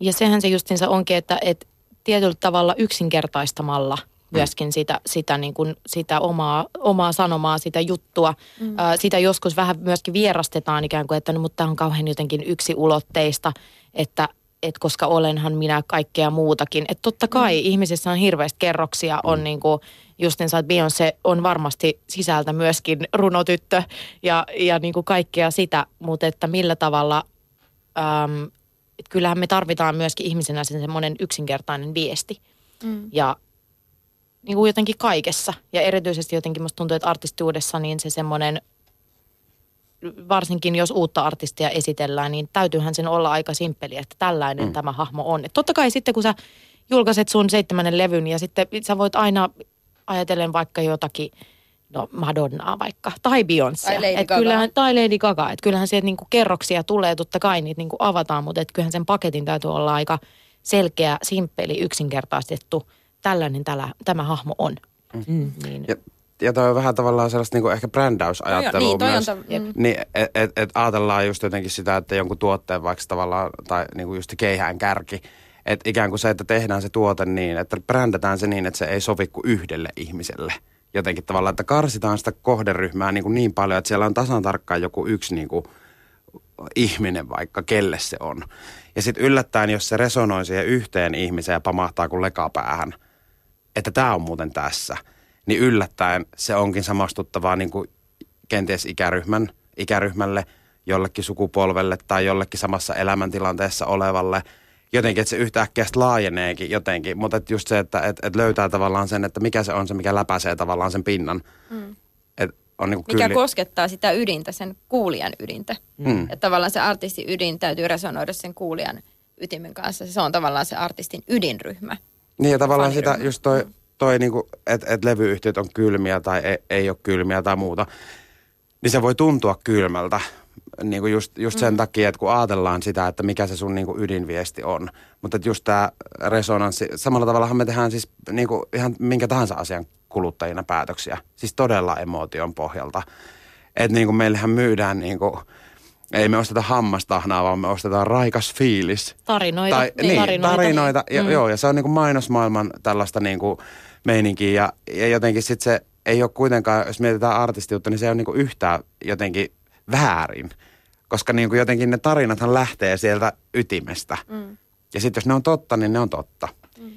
Ja sehän se justiinsa onkin, että et tietyllä tavalla yksinkertaistamalla myöskin sitä, sitä, niin kuin, sitä omaa, omaa sanomaa, sitä juttua. Mm. Ää, sitä joskus vähän myöskin vierastetaan ikään kuin, että no, mutta tämä on kauhean jotenkin yksiulotteista, että et koska olenhan minä kaikkea muutakin. Että totta kai mm. ihmisissä on hirveästi kerroksia, on mm. niin kuin justiinsa, että Beyoncé on varmasti sisältä myöskin runotyttö ja, ja niin kuin kaikkea sitä, mutta että millä tavalla... Äm, Että kyllähän me tarvitaan myöskin ihmisenä sen semmoinen yksinkertainen viesti. Mm. Ja niin kuin jotenkin kaikessa. Ja erityisesti jotenkin musta tuntuu, että artistiudessa niin se semmoinen, varsinkin jos uutta artistia esitellään, niin täytyyhän sen olla aika simppeli, että tällainen mm. tämä hahmo on. Et totta kai sitten kun sä julkaiset sun seitsemännen levyn ja sitten sä voit aina ajatellen vaikka jotakin, no Madonnaa vaikka, tai Beyoncéa. Tai, tai Lady Gaga. Et kyllähän sieltä niinku kerroksia tulee, totta kai niitä niinku avataan, mutta et kyllähän sen paketin täytyy olla aika selkeä, simppeli, yksinkertaistettu. Tällainen tällä, tämä hahmo on. Mm. Niin. Ja, ja toi on vähän tavallaan sellaista niinku ehkä brändäysajattelua niin, myös. Mm. Niin, että et, et ajatellaan just jotenkin sitä, että jonkun tuotteen vaikka tavallaan, tai niinku just keihään kärki. Että ikään kuin se, että tehdään se tuote niin, että brändätään se niin, että se ei sovi kuin yhdelle ihmiselle. Jotenkin tavallaan, että karsitaan sitä kohderyhmää niin, kuin niin paljon, että siellä on tasan tarkkaan joku yksi niin kuin ihminen vaikka, kelle se on. Ja sitten yllättäen, jos se resonoi siihen yhteen ihmiseen ja pamahtaa kuin lekapäähän, että tämä on muuten tässä, niin yllättäen se onkin samastuttavaa niin kuin kenties ikäryhmän, ikäryhmälle, jollekin sukupolvelle tai jollekin samassa elämäntilanteessa olevalle. Jotenkin, että se yhtäkkiä laajeneekin jotenkin, mutta et just se, että et, et löytää tavallaan sen, että mikä se on se, mikä läpäisee tavallaan sen pinnan. Mm. Et on niinku mikä kyli... koskettaa sitä ydintä, sen kuulijan ydintä. Mm. Että tavallaan se artistin ydin täytyy resonoida sen kuulijan ytimen kanssa. Se on tavallaan se artistin ydinryhmä. Niin ja tavallaan faniryhmä. Sitä just toi, toi niinku, että et levyyhtiöt on kylmiä tai ei, ei ole kylmiä tai muuta, niin se voi tuntua kylmältä. Niin kuin just, just sen mm. takia, että kun ajatellaan sitä, että mikä se sun niin kuin ydinviesti on. Mutta just tämä resonanssi, samalla tavallahan me tehdään siis niin kuin ihan minkä tahansa asian kuluttajina päätöksiä. Siis todella emotion pohjalta. Että niin kuin meillähän myydään, niin kuin, ei me osteta hammastahnaa, vaan me ostetaan raikas fiilis. Tarinoita. Tai, niin, tarinoita. tarinoita. Ja, mm. joo, ja se on niin kuin mainosmaailman tällaista niin kuin meininkiä. Ja, ja jotenkin sitten se ei ole kuitenkaan, jos mietitään artistiutta, niin se on niin kuin yhtään jotenkin... väärin, koska niin kuin jotenkin ne tarinathan lähtee sieltä ytimestä. Mm. Ja sitten jos ne on totta, niin ne on totta. Mm.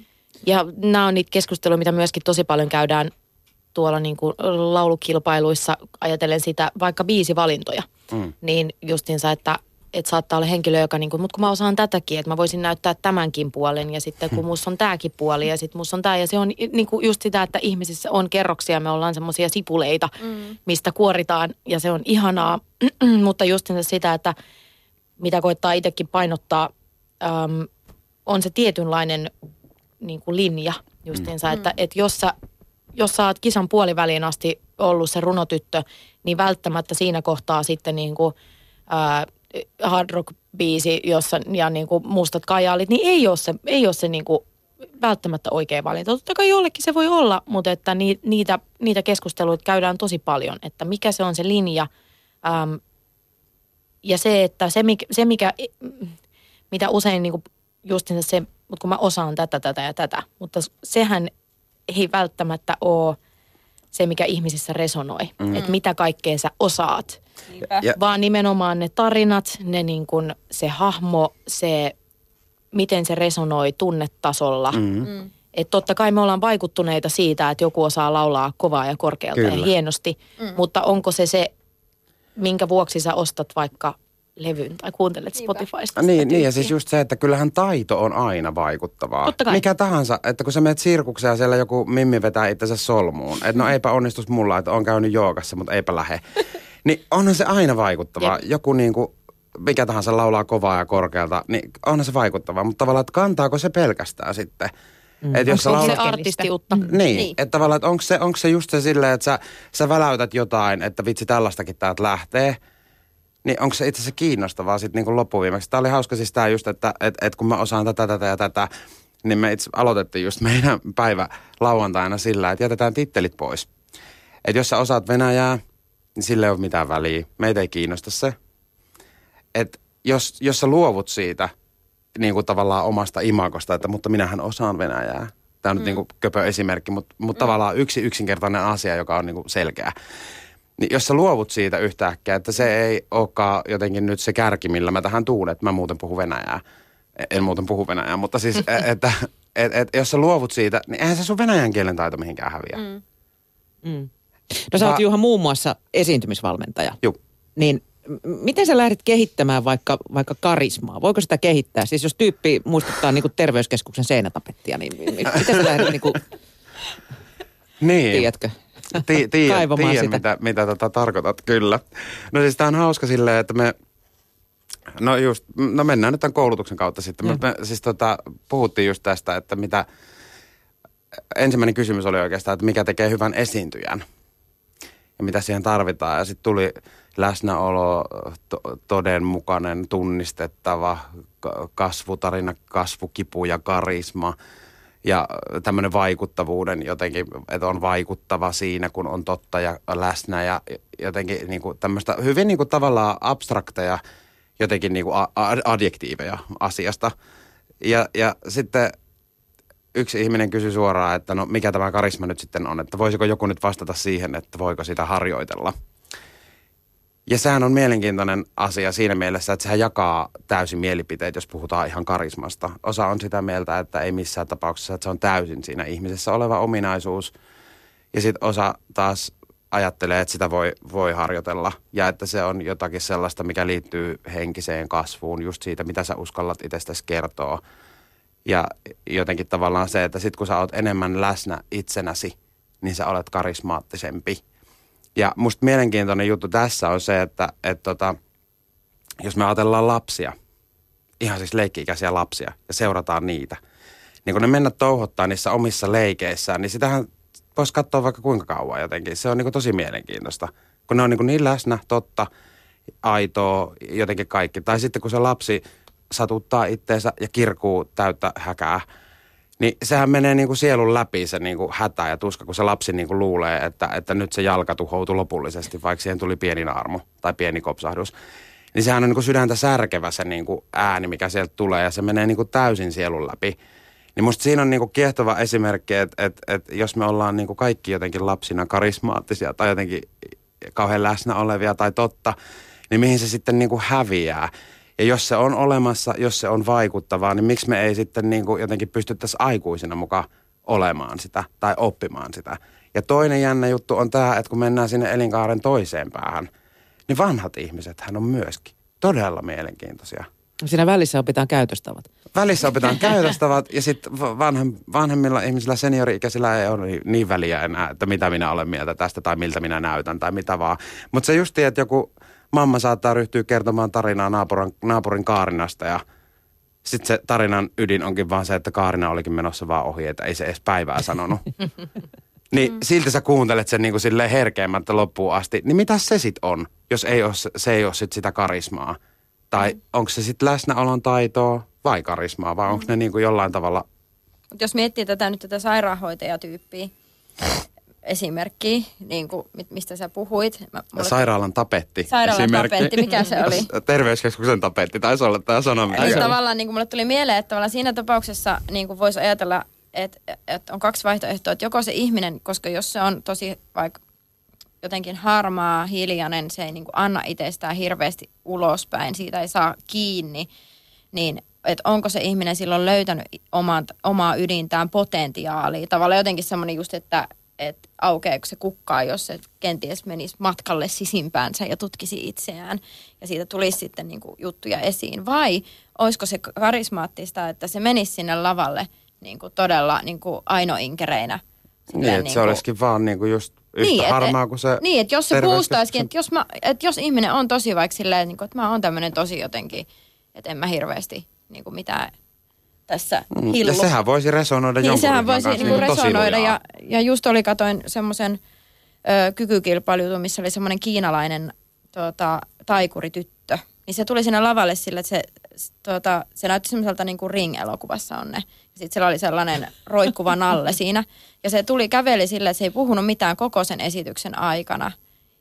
Ja nämä on niitä keskusteluja, mitä myöskin tosi paljon käydään tuolla niin kuin laulukilpailuissa, ajatellen sitä vaikka biisivalintoja. Mm. Niin justiinsa, että, että saattaa olla henkilö, joka niin kuin, mutta kun mä osaan tätäkin, että mä voisin näyttää tämänkin puolen ja sitten kun musta on tääkin puoli ja sitten musta on tää. Ja se on niin kuin just sitä, että ihmisissä on kerroksia, me ollaan semmoisia sipuleita, mm. mistä kuoritaan ja se on ihanaa. Mutta justiinsa sitä, että mitä koittaa itsekin painottaa, äm, on se tietynlainen niin kuin linja justiinsa, mm. että et jos, sä, jos sä oot kisan puoliväliin asti ollut se runotyttö, niin välttämättä siinä kohtaa sitten niin kuin, ää, hard rock-biisi jossa, ja niin kuin mustat kajaalit, niin ei ole se, ei ole se niin kuin välttämättä oikea valinta. Totta kai jollekin se voi olla, mutta että ni, niitä, niitä keskusteluita käydään tosi paljon, että mikä se on se linja. Ähm, ja se, että se, mikä, se mikä, mitä usein niin kuin justiinsa se, mutta kun mä osaan tätä, tätä ja tätä, mutta sehän ei välttämättä ole se, mikä ihmisissä resonoi, mm. että mitä kaikkea sä osaat. Ja. Vaan nimenomaan ne tarinat, ne niin kuin se hahmo, se miten se resonoi tunnetasolla. Mm-hmm. Että totta kai me ollaan vaikuttuneita siitä, että joku osaa laulaa kovaa ja korkealta Kyllä. ja hienosti, mm. mutta onko se se, minkä vuoksi sä ostat vaikka levyn tai kuuntelet Spotifysta. Niin, niin, ja siis just se, että kyllähän taito on aina vaikuttavaa. Totta kai. Mikä tahansa, että kun sä menet sirkukseen ja siellä joku mimmi vetää itsensä solmuun, että no eipä onnistus mulla, että on käynyt joogassa, mutta eipä lähe. Niin onhan se aina vaikuttavaa. Jep. Joku niin kuin, mikä tahansa laulaa kovaa ja korkealta, niin onhan se vaikuttavaa. Mutta tavallaan, että kantaako se pelkästään sitten? Mm. Et jos onko se laulat... artistiutta? Niin, niin. Että tavallaan, että onko se, onko se just se silleen, että sä, sä väläytät jotain, että vitsi tällaistakin täältä lähtee. Niin onko se itse asiassa kiinnostavaa sitten niinku loppuviimeksi? Tämä oli hauska siis tämä just, että et, et kun mä osaan tätä, tätä ja tätä, niin me itse aloitettiin just meidän päivä lauantaina sillä, että jätetään tittelit pois. Että jos sä osaat venäjää, niin sillä ei ole mitään väliä. Meitä ei kiinnosta se. Että jos, jos sä luovut siitä niin kuin tavallaan omasta imagosta, että mutta minähän osaan venäjää. Tämä on mm. nyt niin kuin köpö esimerkki, mutta, mutta mm. tavallaan yksi yksinkertainen asia, joka on niin kuin selkeä. Niin jos sä luovut siitä yhtäkkiä, että se ei olekaan jotenkin nyt se kärki, millä mä tähän tuun, että mä muuten puhun venäjää. En muuten puhu venäjää, mutta siis, että et, et, et, jos sä luovut siitä, niin eihän se sun venäjän kielen taito mihinkään häviä. Mm. Mm. No sä oot Juha muun muassa esiintymisvalmentaja. Joo. Niin miten sä lähdet kehittämään vaikka, vaikka karismaa? Voiko sitä kehittää? Siis jos tyyppi muistuttaa niinku terveyskeskuksen seinätapettia, niin miten sä lähdet niinku... Niin. Tiedätkö? Ti- ti- kaivamaan tiedän, sitä. mitä, mitä tätä tarkoitat, kyllä. No siis tää on hauska silleen, että me... No just, no mennään nyt tämän koulutuksen kautta sitten. Me, me siis tota, puhuttiin just tästä, että mitä... Ensimmäinen kysymys oli oikeastaan, että mikä tekee hyvän esiintyjän? Ja mitä siihen tarvitaan? Ja sitten tuli läsnäolo, to, todenmukainen, tunnistettava, kasvutarina, kasvukipu ja karisma. Ja tämmöinen vaikuttavuuden jotenkin, että on vaikuttava siinä, kun on totta ja läsnä. Ja jotenkin niinku tämmöistä hyvin niinku tavallaan abstrakteja jotenkin niinku adjektiiveja asiasta. Ja, ja sitten... Yksi ihminen kysyi suoraan, että no mikä tämä karisma nyt sitten on, että voisiko joku nyt vastata siihen, että voiko sitä harjoitella. Ja sehän on mielenkiintoinen asia siinä mielessä, että sehän jakaa täysin mielipiteet, jos puhutaan ihan karismasta. Osa on sitä mieltä, että ei missään tapauksessa, että se on täysin siinä ihmisessä oleva ominaisuus. Ja sitten osa taas ajattelee, että sitä voi, voi harjoitella ja että se on jotakin sellaista, mikä liittyy henkiseen kasvuun, just siitä, mitä sä uskallat itsestäsi kertoa. Ja jotenkin tavallaan se, että sit kun sä oot enemmän läsnä itsenäsi, niin sä olet karismaattisempi. Ja musta mielenkiintoinen juttu tässä on se, että et tota, jos me ajatellaan lapsia, ihan siis leikki-ikäisiä lapsia, ja seurataan niitä. Niin kun ne mennä touhottaa niissä omissa leikeissään, niin sitähän vois katsoa vaikka kuinka kauan jotenkin. Se on niinku tosi mielenkiintoista, kun ne on niinku niin läsnä, totta, aitoa, jotenkin kaikki. Tai sitten kun se lapsi... satuttaa itteensä ja kirkuu täyttä häkää, niin sehän menee niin kuin sielun läpi se niin kuin hätä ja tuska, kun se lapsi niin kuin luulee, että, että nyt se jalka tuhoutui lopullisesti, vaikka siihen tuli pieni naarmu tai pieni kopsahdus. Niin sehän on niin kuin sydäntä särkevä se niin kuin ääni, mikä sieltä tulee ja se menee niin kuin täysin sielun läpi. Niin musta siinä on niin kuin kiehtova esimerkki, että, että, että jos me ollaan niin kuin kaikki jotenkin lapsina karismaattisia tai jotenkin kauhean läsnä olevia tai totta, niin mihin se sitten niin kuin häviää. Ja jos se on olemassa, jos se on vaikuttavaa, niin miksi me ei sitten niin kuin jotenkin pystyttäisi aikuisina mukaan olemaan sitä tai oppimaan sitä. Ja toinen jännä juttu on tämä, että kun mennään sinne elinkaaren toiseen päähän, niin vanhat ihmisethän on myöskin todella mielenkiintoisia. Siinä välissä opitaan käytöstavat. Välissä opitaan käytöstavat ja sitten vanhem, vanhemmilla ihmisillä, seniori-ikäisillä ei ole niin väliä enää, että mitä minä olen mieltä tästä tai miltä minä näytän tai mitä vaan. Mutta se justiin, että joku... Mamma saattaa ryhtyä kertomaan tarinaa naapurin, naapurin Kaarinasta ja sitten se tarinan ydin onkin vaan se, että Kaarina olikin menossa vaan ohi, että ei se edes päivää sanonut. Niin silti sä kuuntelet sen niin kuin silleen herkeämättä loppuun asti. Niin mitä se sit on, jos ei ole, se ei ole sit sitä karismaa? Tai mm. onko se sit läsnäolon taitoa vai karismaa vai onko mm. ne niin kuin jollain tavalla? Mut jos miettii tätä nyt tätä sairaanhoitajatyyppiä. Esimerkki, niin kuin, mistä sä puhuit. Mä, mulle... Sairaalan tapetti. Sairaalan tapetti, mikä se oli? Terveyskeskuksen tapetti, taisi olla tämä sana. Eli tavallaan niin kuin mulle tuli mieleen, että tavallaan siinä tapauksessa niin kuin voisi ajatella, että, että on kaksi vaihtoehtoa, että joko se ihminen, koska jos se on tosi vaikka jotenkin harmaa, hiljainen, se ei niin kuin anna itsestään hirveästi ulospäin, siitä ei saa kiinni, niin... että onko se ihminen silloin löytänyt omaa, omaa ydintään potentiaalia. Tavallaan jotenkin semmoinen just, että et aukeeko se kukkaa, jos se kenties menisi matkalle sisimpäänsä ja tutkisi itseään. Ja siitä tulisi sitten niinku juttuja esiin. Vai olisiko se karismaattista, että se menisi sinne lavalle niinku todella niinku ainoinkereinä. Niin, että niinku... se olisikin vaan niinku just yhtä niin, harmaa et, kuin se... Niin, että jos se puustaisikin, että jos, et jos ihminen on tosi vaikka silleen, niinku, että mä oon tämmöinen tosi jotenkin, että en mä hirveästi... Niin kuin mitä tässä hillu. Ja sehän voisi resonoida niin, jonkun sehän voisi kanssa, niin resonoida ja, ja just oli, katoin semmoisen kykykilpailuun, missä oli semmoinen kiinalainen tota, taikurityttö. Niin se tuli sinne lavalle sillä, että se, tuota, se näytti semmoiselta niin kuin Ring-elokuvassa on ne. Ja sitten siellä oli sellainen roikkuva nalle siinä. Ja se tuli, käveli sillä, että se ei puhunut mitään koko sen esityksen aikana.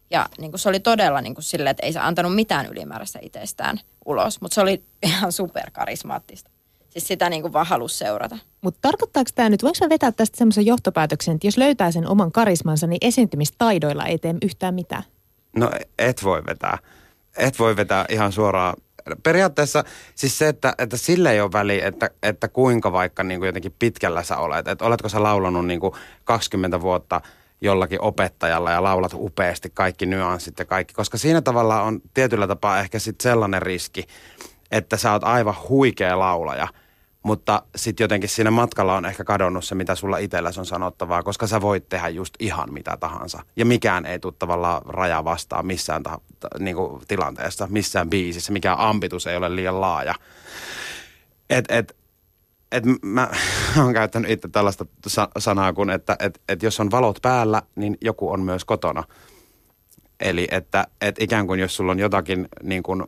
Ja niin kuin se oli todella niin kuin sillä, että ei se antanut mitään ylimääräistä itsestään ulos. Mutta se oli ihan superkarismaattista. Siis sitä niin kuin vaan halusi seurata. Mutta tarkoittaako tämä nyt, voinko mä vetää tästä semmoisen johtopäätöksen, että jos löytää sen oman karismansa, niin esiintymistaidoilla ei tee yhtään mitään? No et voi vetää. Et voi vetää ihan suoraan. Periaatteessa siis se, että, että sillä ei ole väliä, että, että kuinka vaikka niin kuin jotenkin pitkällä sä olet. Että oletko sä laulanut niin kuin kaksikymmentä vuotta jollakin opettajalla ja laulat upeasti kaikki nyanssit ja kaikki. Koska siinä tavalla on tietyllä tapaa ehkä sitten sellainen riski, että sä oot aivan huikea laulaja. Mutta sitten jotenkin siinä matkalla on ehkä kadonnut se, mitä sulla itselläsi on sanottavaa, koska sä voit tehdä just ihan mitä tahansa. Ja mikään ei tule tavallaan raja vastaan missään ta- ta- niinku tilanteessa, missään biisissä, mikään ambitus ei ole liian laaja. Et, et, et mä oon käyttänyt itse tällaista sa- sanaa kuin, että et, et jos on valot päällä, niin joku on myös kotona. Eli että et ikään kuin jos sulla on jotakin niin kuin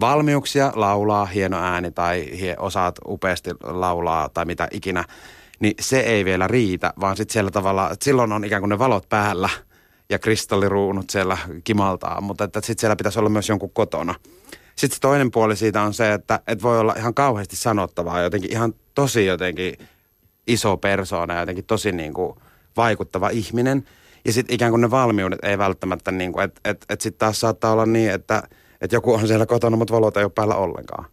valmiuksia laulaa, hieno ääni tai osaat upeasti laulaa tai mitä ikinä, niin se ei vielä riitä, vaan sitten siellä tavalla, silloin on ikään kuin ne valot päällä ja kristalliruunut siellä kimaltaa, mutta että sitten siellä pitäisi olla myös jonkun kotona. Sitten se toinen puoli siitä on se, että et voi olla ihan kauheasti sanottavaa, jotenkin ihan tosi jotenkin iso persoona, jotenkin tosi niin kuin vaikuttava ihminen. Ja sitten ikään kuin ne valmiudet ei välttämättä, niin kuin, että et, et sitten taas saattaa olla niin, että että joku on siellä kotona, mutta valot ei ole päällä ollenkaan.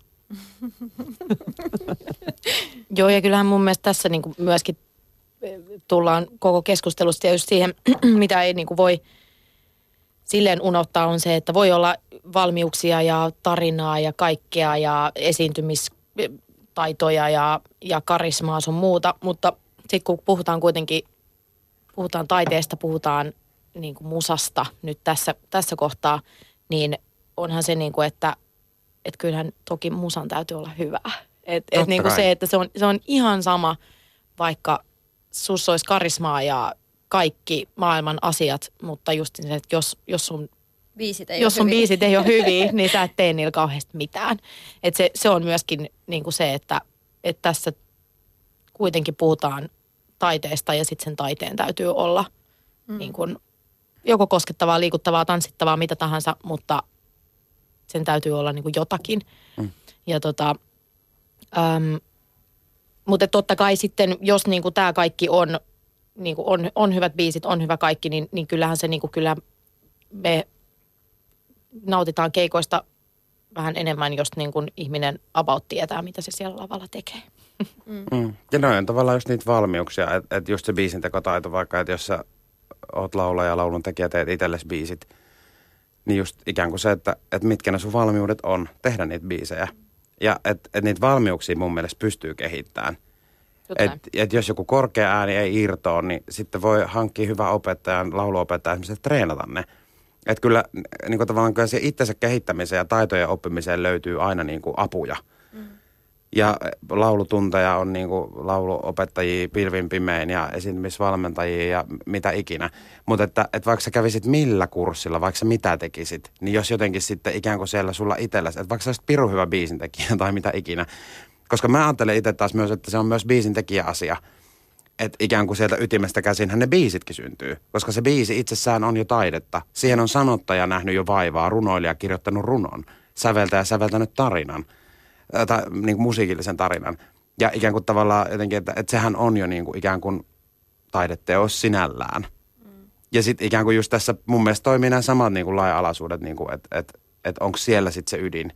Joo, ja kyllähän mun mielestä tässä niin kuin myöskin tullaan koko keskustelusta ja just siihen, mitä ei niin kuin voi silleen unohtaa, on se, että voi olla valmiuksia ja tarinaa ja kaikkea ja esiintymistaitoja ja, ja karismaa sun muuta, mutta sitten kun puhutaan kuitenkin, puhutaan taiteesta, puhutaan niin kuin musasta nyt tässä, tässä kohtaa, niin onhan se niin kuin, että, että kyllähän toki musan täytyy olla hyvää. Että et niin kuin se, että se on, se on ihan sama, vaikka sussa olisi karismaa ja kaikki maailman asiat, mutta just se, että jos, jos sun, biisit ei, jos sun biisit ei ole hyviä, niin sä et tee niillä kauheasti mitään. Että se, se on myöskin niin kuin se, että, että tässä kuitenkin puhutaan taiteesta ja sitten sen taiteen täytyy olla mm. niin kuin joko koskettavaa, liikuttavaa, tanssittavaa, mitä tahansa, mutta sen täytyy olla niin kuin jotakin. Mm. Ja tota, äm, mutta totta kai sitten, jos niin kuin tämä kaikki on, niin kuin on, on hyvät biisit, on hyvä kaikki, niin, niin kyllähän se, niin kuin kyllä me nautitaan keikoista vähän enemmän, jos niin kuin ihminen about tietää, mitä se siellä lavalla tekee. Mm. Mm. Ja noin on tavallaan just niitä valmiuksia, että et just se biisintekotaito vaikka, että jos sä oot laulaja ja laulun tekijä, teet itsellesi biisit, niin just ikään kuin se, että, että mitkä ne sun valmiudet on tehdä niitä biisejä. Ja että et niitä valmiuksia mun mielestä pystyy kehittämään. Että et jos joku korkea ääni ei irtoa, niin sitten voi hankkia hyvän opettajan, lauluopettajan, esimerkiksi treenata ne. Että kyllä niin kuin tavallaan kyllä siihen itsensä kehittämiseen ja taitojen oppimiseen löytyy aina niin kuin apuja. Mm. Ja laulutunteja on niin kuin lauluopettajia pilvin pimein ja esiintymisvalmentajia ja mitä ikinä. Mutta että, että vaikka sä kävisit millä kurssilla, vaikka sä mitä tekisit, niin jos jotenkin sitten ikään kuin siellä sulla itselläsi, että vaikka sä olisit pirun hyvä biisintekijä tai mitä ikinä. Koska mä ajattelen itse taas myös, että se on myös biisintekijäasia. Että ikään kuin sieltä ytimestä käsinhän ne biisitkin syntyy. Koska se biisi itsessään on jo taidetta. Siihen on sanottaja nähnyt jo vaivaa, runoilija kirjoittanut runon, säveltäjä säveltänyt tarinan. Tai niin kuin musiikillisen tarinan. Ja ikään kuin tavallaan jotenkin, että, että sehän on jo niin kuin ikään kuin taideteos sinällään. Mm. Ja sitten ikään kuin just tässä mun mielestä toimii nämä samat niin kuin lainalaisuudet, niin kuin, että, että, että onko siellä sitten se ydin,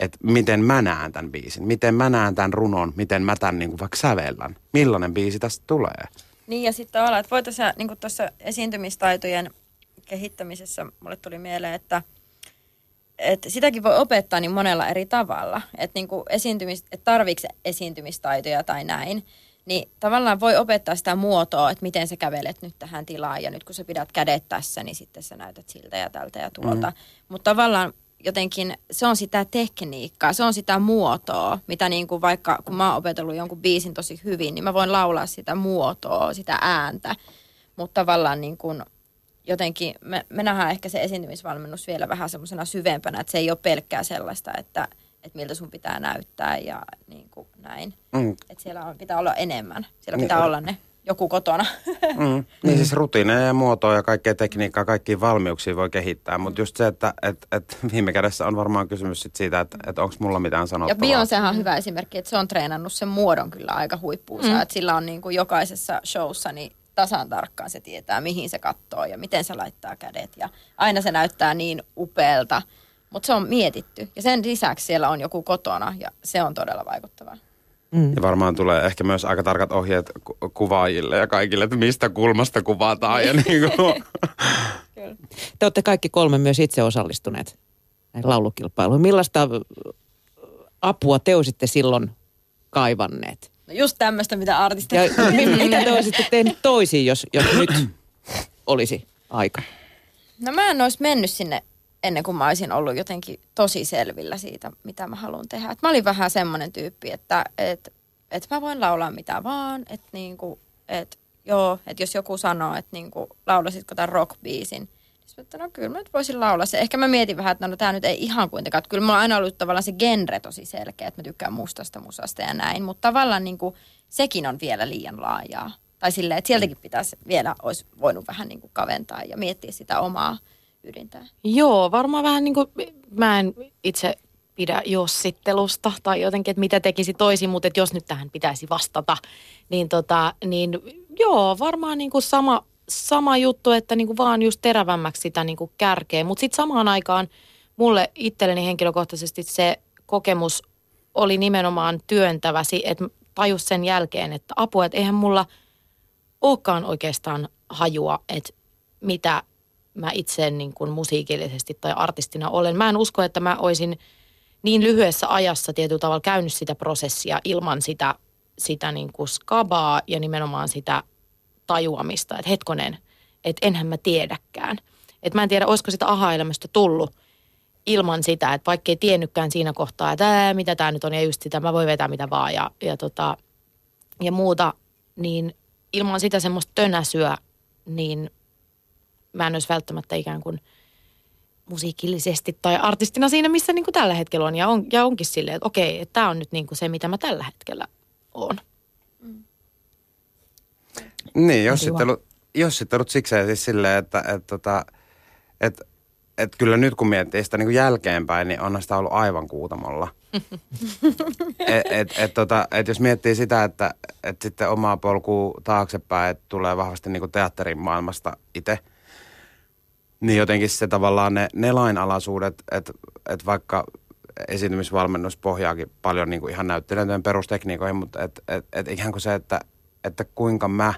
että miten mä näen tämän biisin, miten mä näen tämän runon, miten mä tämän niin kuin vaikka sävellän, millainen biisi tästä tulee. Niin ja sitten tavallaan, että voitaisiin niin kuin tuossa esiintymistaitojen kehittämisessä, mulle tuli mieleen, että et sitäkin voi opettaa niin monella eri tavalla, että niinku esiintymis, et tarvitse esiintymistaitoja tai näin, niin tavallaan voi opettaa sitä muotoa, että miten sä kävelet nyt tähän tilaan ja nyt kun sä pidät kädet tässä, niin sitten sä näytät siltä ja tältä ja tuolta. Mm. Mutta tavallaan jotenkin se on sitä tekniikkaa, se on sitä muotoa, mitä niinku vaikka kun mä oon opetellut jonkun biisin tosi hyvin, niin mä voin laulaa sitä muotoa, sitä ääntä, mutta tavallaan niin kuin jotenkin me, me nähdään ehkä se esiintymisvalmennus vielä vähän semmoisena syvempänä, että se ei ole pelkkää sellaista, että, että miltä sun pitää näyttää ja niin kuin näin. Mm. Että siellä on, pitää olla enemmän. Siellä pitää mm. olla ne joku kotona. Mm. Niin siis rutiineja ja muotoa ja kaikkea tekniikkaa, kaikkia valmiuksia voi kehittää. Mutta just se, että et, et viime kädessä on varmaan kysymys sit siitä, että et onko mulla mitään sanottavaa. Ja Beyoncéhan on hyvä esimerkki, että se on treenannut sen muodon kyllä aika huippuunsa. Mm. Että sillä on niin kuin jokaisessa showssa niin tasan tarkkaan se tietää, mihin se katsoo ja miten se laittaa kädet. Ja aina se näyttää niin upealta, mutta se on mietitty. Ja sen lisäksi siellä on joku kotona ja se on todella vaikuttavaa. Mm. Ja varmaan tulee ehkä myös aika tarkat ohjeet ku- kuvaajille ja kaikille, että mistä kulmasta kuvataan. Ja niin kuin. Kyllä. Te olette kaikki kolme myös itse osallistuneet näihin laulukilpailuihin. Millaista apua te olisitte silloin kaivanneet? No just tämmöistä, mitä artistit... mitä te olisitte tehnyt toisiin, jos, jos nyt olisi aika? No mä en olisi mennyt sinne ennen kuin mä olisin ollut jotenkin tosi selvillä siitä, mitä mä haluan tehdä. Et mä olin vähän semmoinen tyyppi, että et, et mä voin laulaa mitä vaan. Että niinku, et, joo, että jos joku sanoo, että niinku, laulasitko tämän rockbiisin, niin mä että no kyllä mä nyt voisin laulaa se. Ehkä mä mietin vähän, että no tää nyt ei ihan kuitenkaan. Että kyllä mulla on aina ollut tavallaan se genre tosi selkeä, että mä tykkään mustasta musasta ja näin. Mutta tavallaan niinku, sekin on vielä liian laajaa. Tai silleen, että sieltäkin pitäisi vielä, olisi voinut vähän niinku kaventaa ja miettiä sitä omaa ydintää. Joo, varmaan vähän niin kuin, mä en itse pidä jossittelusta tai jotenkin, että mitä tekisi toisin, mutta että jos nyt tähän pitäisi vastata, niin, tota, niin joo, varmaan niin kuin sama, sama juttu, että niin kuin vaan just terävämmäksi sitä niin kuin kärkeä. Mutta sitten samaan aikaan mulle itselleni henkilökohtaisesti se kokemus oli nimenomaan työntäväsi, että tajus sen jälkeen, että apua, että eihän mulla olekaan oikeastaan hajua, että mitä mä itse niin kuin musiikillisesti tai artistina olen. Mä en usko, että mä olisin niin lyhyessä ajassa tietyllä tavalla käynyt sitä prosessia ilman sitä, sitä niin kuin skabaa ja nimenomaan sitä tajuamista. Että hetkonen, että enhän mä tiedäkään. Että mä en tiedä, olisiko sitä aha-elämästä tullut ilman sitä, että vaikka ei tiennytkään siinä kohtaa, että mitä tää nyt on ja just sitä, mä voin vetää mitä vaan ja, ja, tota, ja muuta, niin ilman sitä semmoista tönäsyä, niin mä en olisi välttämättä ikään kuin musiikillisesti tai artistina siinä, missä niin kuin tällä hetkellä on. Ja, on, ja onkin silleen, että okei, että tämä on nyt niin kuin se, mitä mä tällä hetkellä oon. Mm. Niin, jos sittenlut sitten sikseen siis silleen, että et, et, et, et kyllä nyt kun miettii sitä niin kuin jälkeenpäin, niin onhan sitä ollut aivan kuutamolla. että et, et, tota, et jos miettii sitä, että et sitten omaa polkua taaksepäin, että tulee vahvasti niin kuin teatterin maailmasta itse, niin jotenkin se tavallaan ne, ne lainalaisuudet, että et vaikka esiintymisvalmennus pohjaakin paljon niin kuin ihan näyttelijöiden perustekniikoihin, mutta et, et, et ikään kuin se, että, että kuinka mä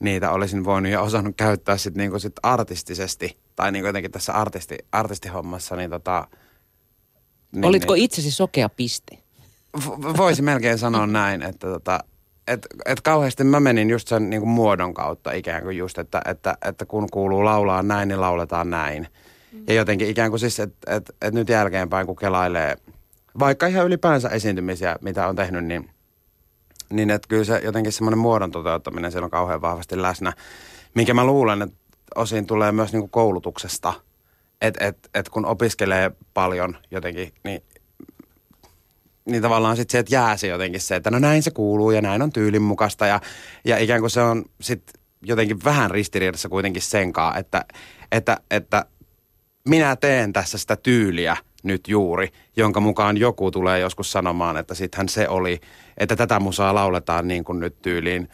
niitä olisin voinut ja osannut käyttää sit niin kuin sit artistisesti, tai niin kuin jotenkin tässä artisti, artistihommassa, niin tota... Niin, olitko niin, itsesi sokea piste? V- voisi melkein sanoa näin, että tota... Että et kauheasti mä menin just sen niin kuin muodon kautta ikään kuin just, että, että, että kun kuuluu laulaa näin, niin lauletaan näin. Mm. Ja jotenkin ikään kuin siis, että et, et nyt jälkeenpäin kun kelailee, vaikka ihan ylipäänsä esiintymisiä, mitä on tehnyt, niin, niin että kyllä se jotenkin semmoinen muodon toteuttaminen siellä on kauhean vahvasti läsnä, minkä mä luulen, että osin tulee myös niin kuin koulutuksesta. Että et, et kun opiskelee paljon jotenkin, niin... Niin tavallaan sitten se, että jää se jotenkin se, että no näin se kuuluu ja näin on tyylin mukaista ja, ja ikään kuin se on sitten jotenkin vähän ristiriidassa kuitenkin senkaan, että, että, että minä teen tässä sitä tyyliä nyt juuri, jonka mukaan joku tulee joskus sanomaan, että sittenhän se oli, että tätä musaa lauletaan niin kuin nyt tyyliin.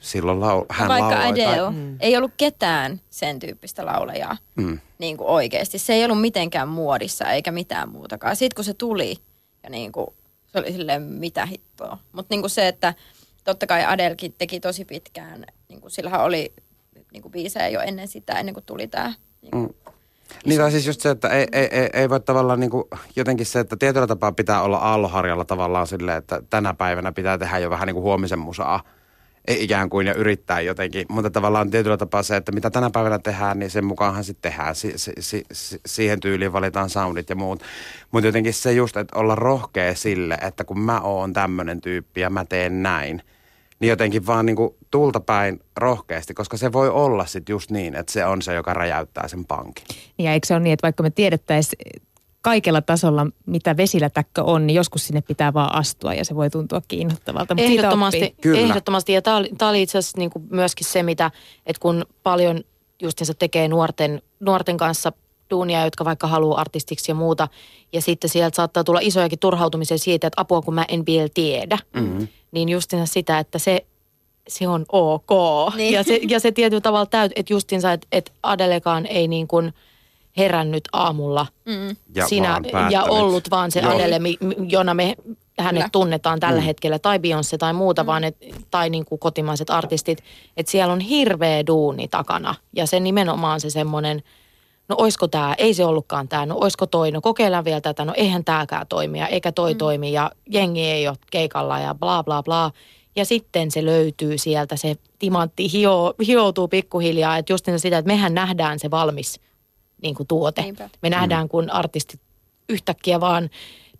Silloin lau- hän vaikka lauloi. Vaikka Adele, tai... mm. ei ollut ketään sen tyyppistä laulajaa mm. niin kuin oikeasti. Se ei ollut mitenkään muodissa eikä mitään muutakaan. Sitten kun se tuli... Ja niin kuin, se oli silleen mitä hittoa. Mutta niin se, että totta kai Adelkin teki tosi pitkään, niin kuin, sillähän oli niin kuin biisejä jo ennen sitä, ennen kuin tuli tämä. Niin, mm. niin tai siis just se, että ei, ei, ei, ei voi tavallaan niin kuin, jotenkin se, että tietyllä tapaa pitää olla aalloharjalla tavallaan silleen, että tänä päivänä pitää tehdä jo vähän niin kuin huomisen musaa. Ei ikään kuin ja yrittää jotenkin, mutta tavallaan tietyllä tapaa se, että mitä tänä päivänä tehdään, niin sen mukaanhan sitten tehdään. Si- si- si- siihen tyyliin valitaan soundit ja muut. Mutta jotenkin se just, että olla rohkea sille, että kun mä oon tämmönen tyyppi ja mä teen näin, niin jotenkin vaan niin kuin tulta päin rohkeasti, koska se voi olla sitten just niin, että se on se, joka räjäyttää sen pankin. Ja eikö se ole niin, että vaikka me tiedettäisiin kaikella tasolla, mitä vesilätäkkö on, niin joskus sinne pitää vaan astua ja se voi tuntua kiinnostavalta. Mutta ehdottomasti, ehdottomasti. Ja tämä oli, oli itse asiassa niin kuin myöskin se, mitä, että kun paljon justiinsa tekee nuorten, nuorten kanssa duunia, jotka vaikka haluaa artistiksi ja muuta, ja sitten sieltä saattaa tulla isojakin turhautumisia siitä, että apua kun mä en vielä tiedä. Mm-hmm. Niin justiinsa sitä, että se, se on ok. Niin. Ja, se, ja se tietyllä tavalla täytyy, että justiinsa, että, että Adelekaan ei niin kuin herännyt aamulla mm. ja, sinä, ja ollut vaan se Joo. Adele, jona me hänet Lä. tunnetaan tällä mm. hetkellä, tai Beyoncé tai muuta, mm. vaan et, tai niin kuin kotimaiset artistit, että siellä on hirveä duuni takana. Ja se nimenomaan se semmoinen, no oisko tämä, ei se ollutkaan tämä, no oisko toi, no kokeillaan vielä tätä, no eihän tämäkään toimia, eikä toi mm. toimi, ja jengi ei ole keikalla, ja bla bla bla. Ja sitten se löytyy sieltä, se timantti hio, hioutuu pikkuhiljaa, että just sitä, että mehän nähdään se valmis niin kuin tuote. Niinpä. Me nähdään, kun artisti yhtäkkiä vaan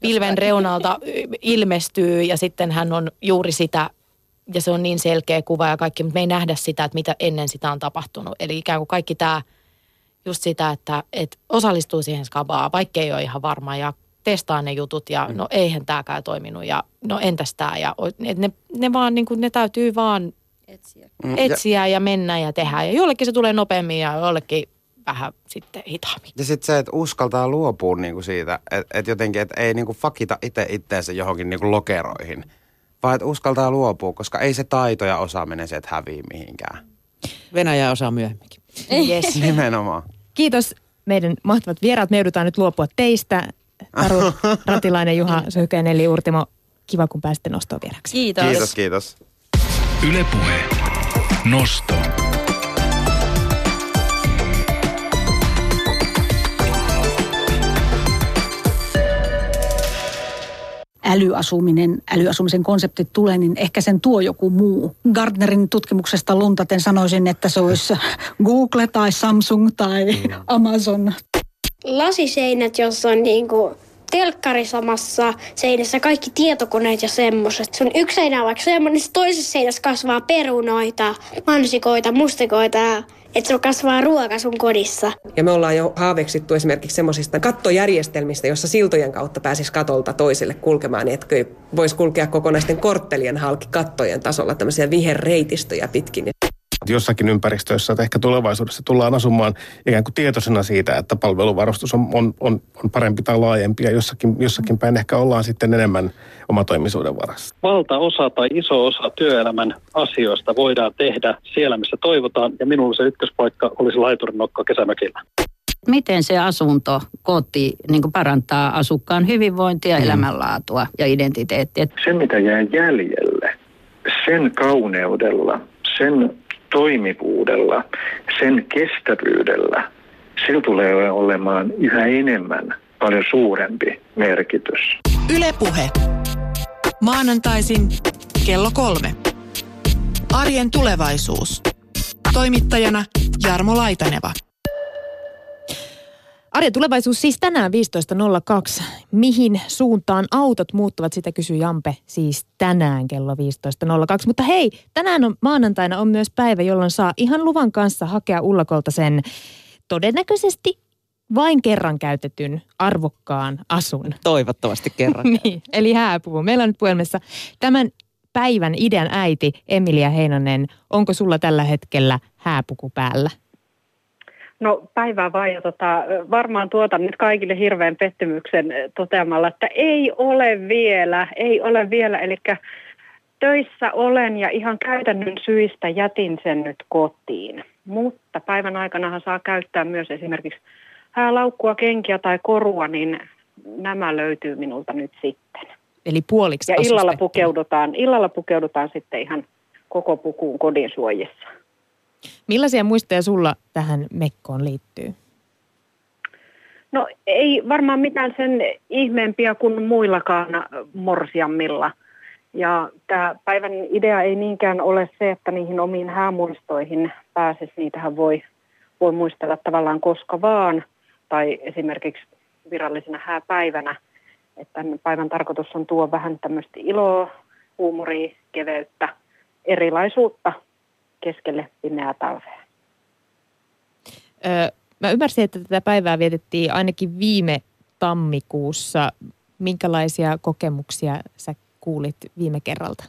pilven reunalta ilmestyy ja sitten hän on juuri sitä ja se on niin selkeä kuva ja kaikki, mutta me ei nähdä sitä, että mitä ennen sitä on tapahtunut. Eli ikään kuin kaikki tämä just sitä, että, että osallistuu siihen skabaa, vaikka ei ole ihan varma ja testaa ne jutut ja mm. no eihän tämäkään toiminut ja no entäs tämä ja ne, ne vaan niin kuin ne täytyy vaan etsiä, etsiä ja, ja mennä ja tehdä ja jollekin se tulee nopeammin ja jollekin vähän sitten hitaammin. Ja sitten se, että uskaltaa luopua niinku siitä, että et jotenkin, että ei niinku fakita itse itteensä johonkin niinku lokeroihin, vaan että uskaltaa luopua, koska ei se taito ja osaaminen se, että hävii mihinkään. Venäjä osaa myöhemminkin. Yes. Nimenomaan. Kiitos meidän mahtavat vieraat. Me joudutaan nyt luopua teistä. Taru Ratilainen, Juha Suihko ja Nelli Uurtimo. Kiva, kun pääsitte Nostoon vieraksi. Kiitos. Kiitos, kiitos. Yle Puhe. Nosto. Älyasuminen, älyasumisen konsepti tulee, niin ehkä sen tuo joku muu. Gardnerin tutkimuksesta luntaten sanoisin, että se olisi Google tai Samsung tai Amazon. Lasiseinät, jossa on niinku telkkari samassa seinässä, kaikki tietokoneet ja semmoiset. Se on yksi seinä vaikka semmoinen, niin toisessa seinässä kasvaa perunoita, mansikoita, mustikoita. Että se kasvaa ruoka sun kodissa. Ja me ollaan jo haaveksittu esimerkiksi semmoisista kattojärjestelmistä, jossa siltojen kautta pääsisi katolta toiselle kulkemaan, niin että voisi kulkea kokonaisten korttelien halki kattojen tasolla tämmöisiä viherreitistöjä pitkin. Jossakin ympäristössä, että ehkä tulevaisuudessa tullaan asumaan ikään kuin tietoisena siitä, että palveluvarustus on, on, on parempi tai laajempi ja jossakin, jossakin päin ehkä ollaan sitten enemmän omatoimisuuden varassa. Valtaosa tai iso osa työelämän asioista voidaan tehdä siellä, missä toivotaan ja minulla se ykköspaikka olisi laiturnokka kesämökillä. Miten se asunto, koti niin kuin parantaa asukkaan hyvinvointia, mm. elämänlaatua ja identiteettiä? Se, mitä jää jäljelle, sen kauneudella, sen toimivuudella, sen kestävyydellä, sillä tulee olemaan yhä enemmän paljon suurempi merkitys. Yle Puhe. Maanantaisin kello kolme. Arjen tulevaisuus. Toimittajana Jarmo Laitaneva. Arjen tulevaisuus siis tänään viisitoista nolla kaksi. Mihin suuntaan autot muuttuvat, sitä kysyy Jampe siis tänään kello viisitoista nolla kaksi. Mutta hei, tänään on, maanantaina on myös päivä, jolloin saa ihan luvan kanssa hakea ullakolta sen todennäköisesti vain kerran käytetyn arvokkaan asun. Toivottavasti kerran. Niin, eli hääpuvu. Meillä on nyt puhelimessa tämän päivän idean äiti Emilia Heinonen. Onko sulla tällä hetkellä hääpuku päällä? No päivää vaan ja tota, varmaan tuotan nyt kaikille hirveän pettymyksen toteamalla, että ei ole vielä, ei ole vielä. Eli töissä olen ja ihan käytännön syistä jätin sen nyt kotiin. Mutta päivän aikanahan saa käyttää myös esimerkiksi häälaukkua, kenkiä tai korua, niin nämä löytyy minulta nyt sitten. Eli puoliksi asustettiin. Ja illalla pukeudutaan, illalla pukeudutaan sitten ihan koko pukuun kodin suojissa. Millaisia muistoja sulla tähän mekkoon liittyy? No ei varmaan mitään sen ihmeempiä kuin muillakaan morsiammilla. Ja tämä päivän idea ei niinkään ole se, että niihin omiin häämuistoihin pääsisi. Niitähän voi, voi muistella tavallaan koska vaan tai esimerkiksi virallisena hääpäivänä. Että tämän päivän tarkoitus on tuo vähän tämmöistä iloa, huumoria, keveyttä erilaisuutta keskelle pimeää talvea. Öö, mä ymmärsin, että tätä päivää vietettiin ainakin viime tammikuussa. Minkälaisia kokemuksia sä kuulit viime kerralta?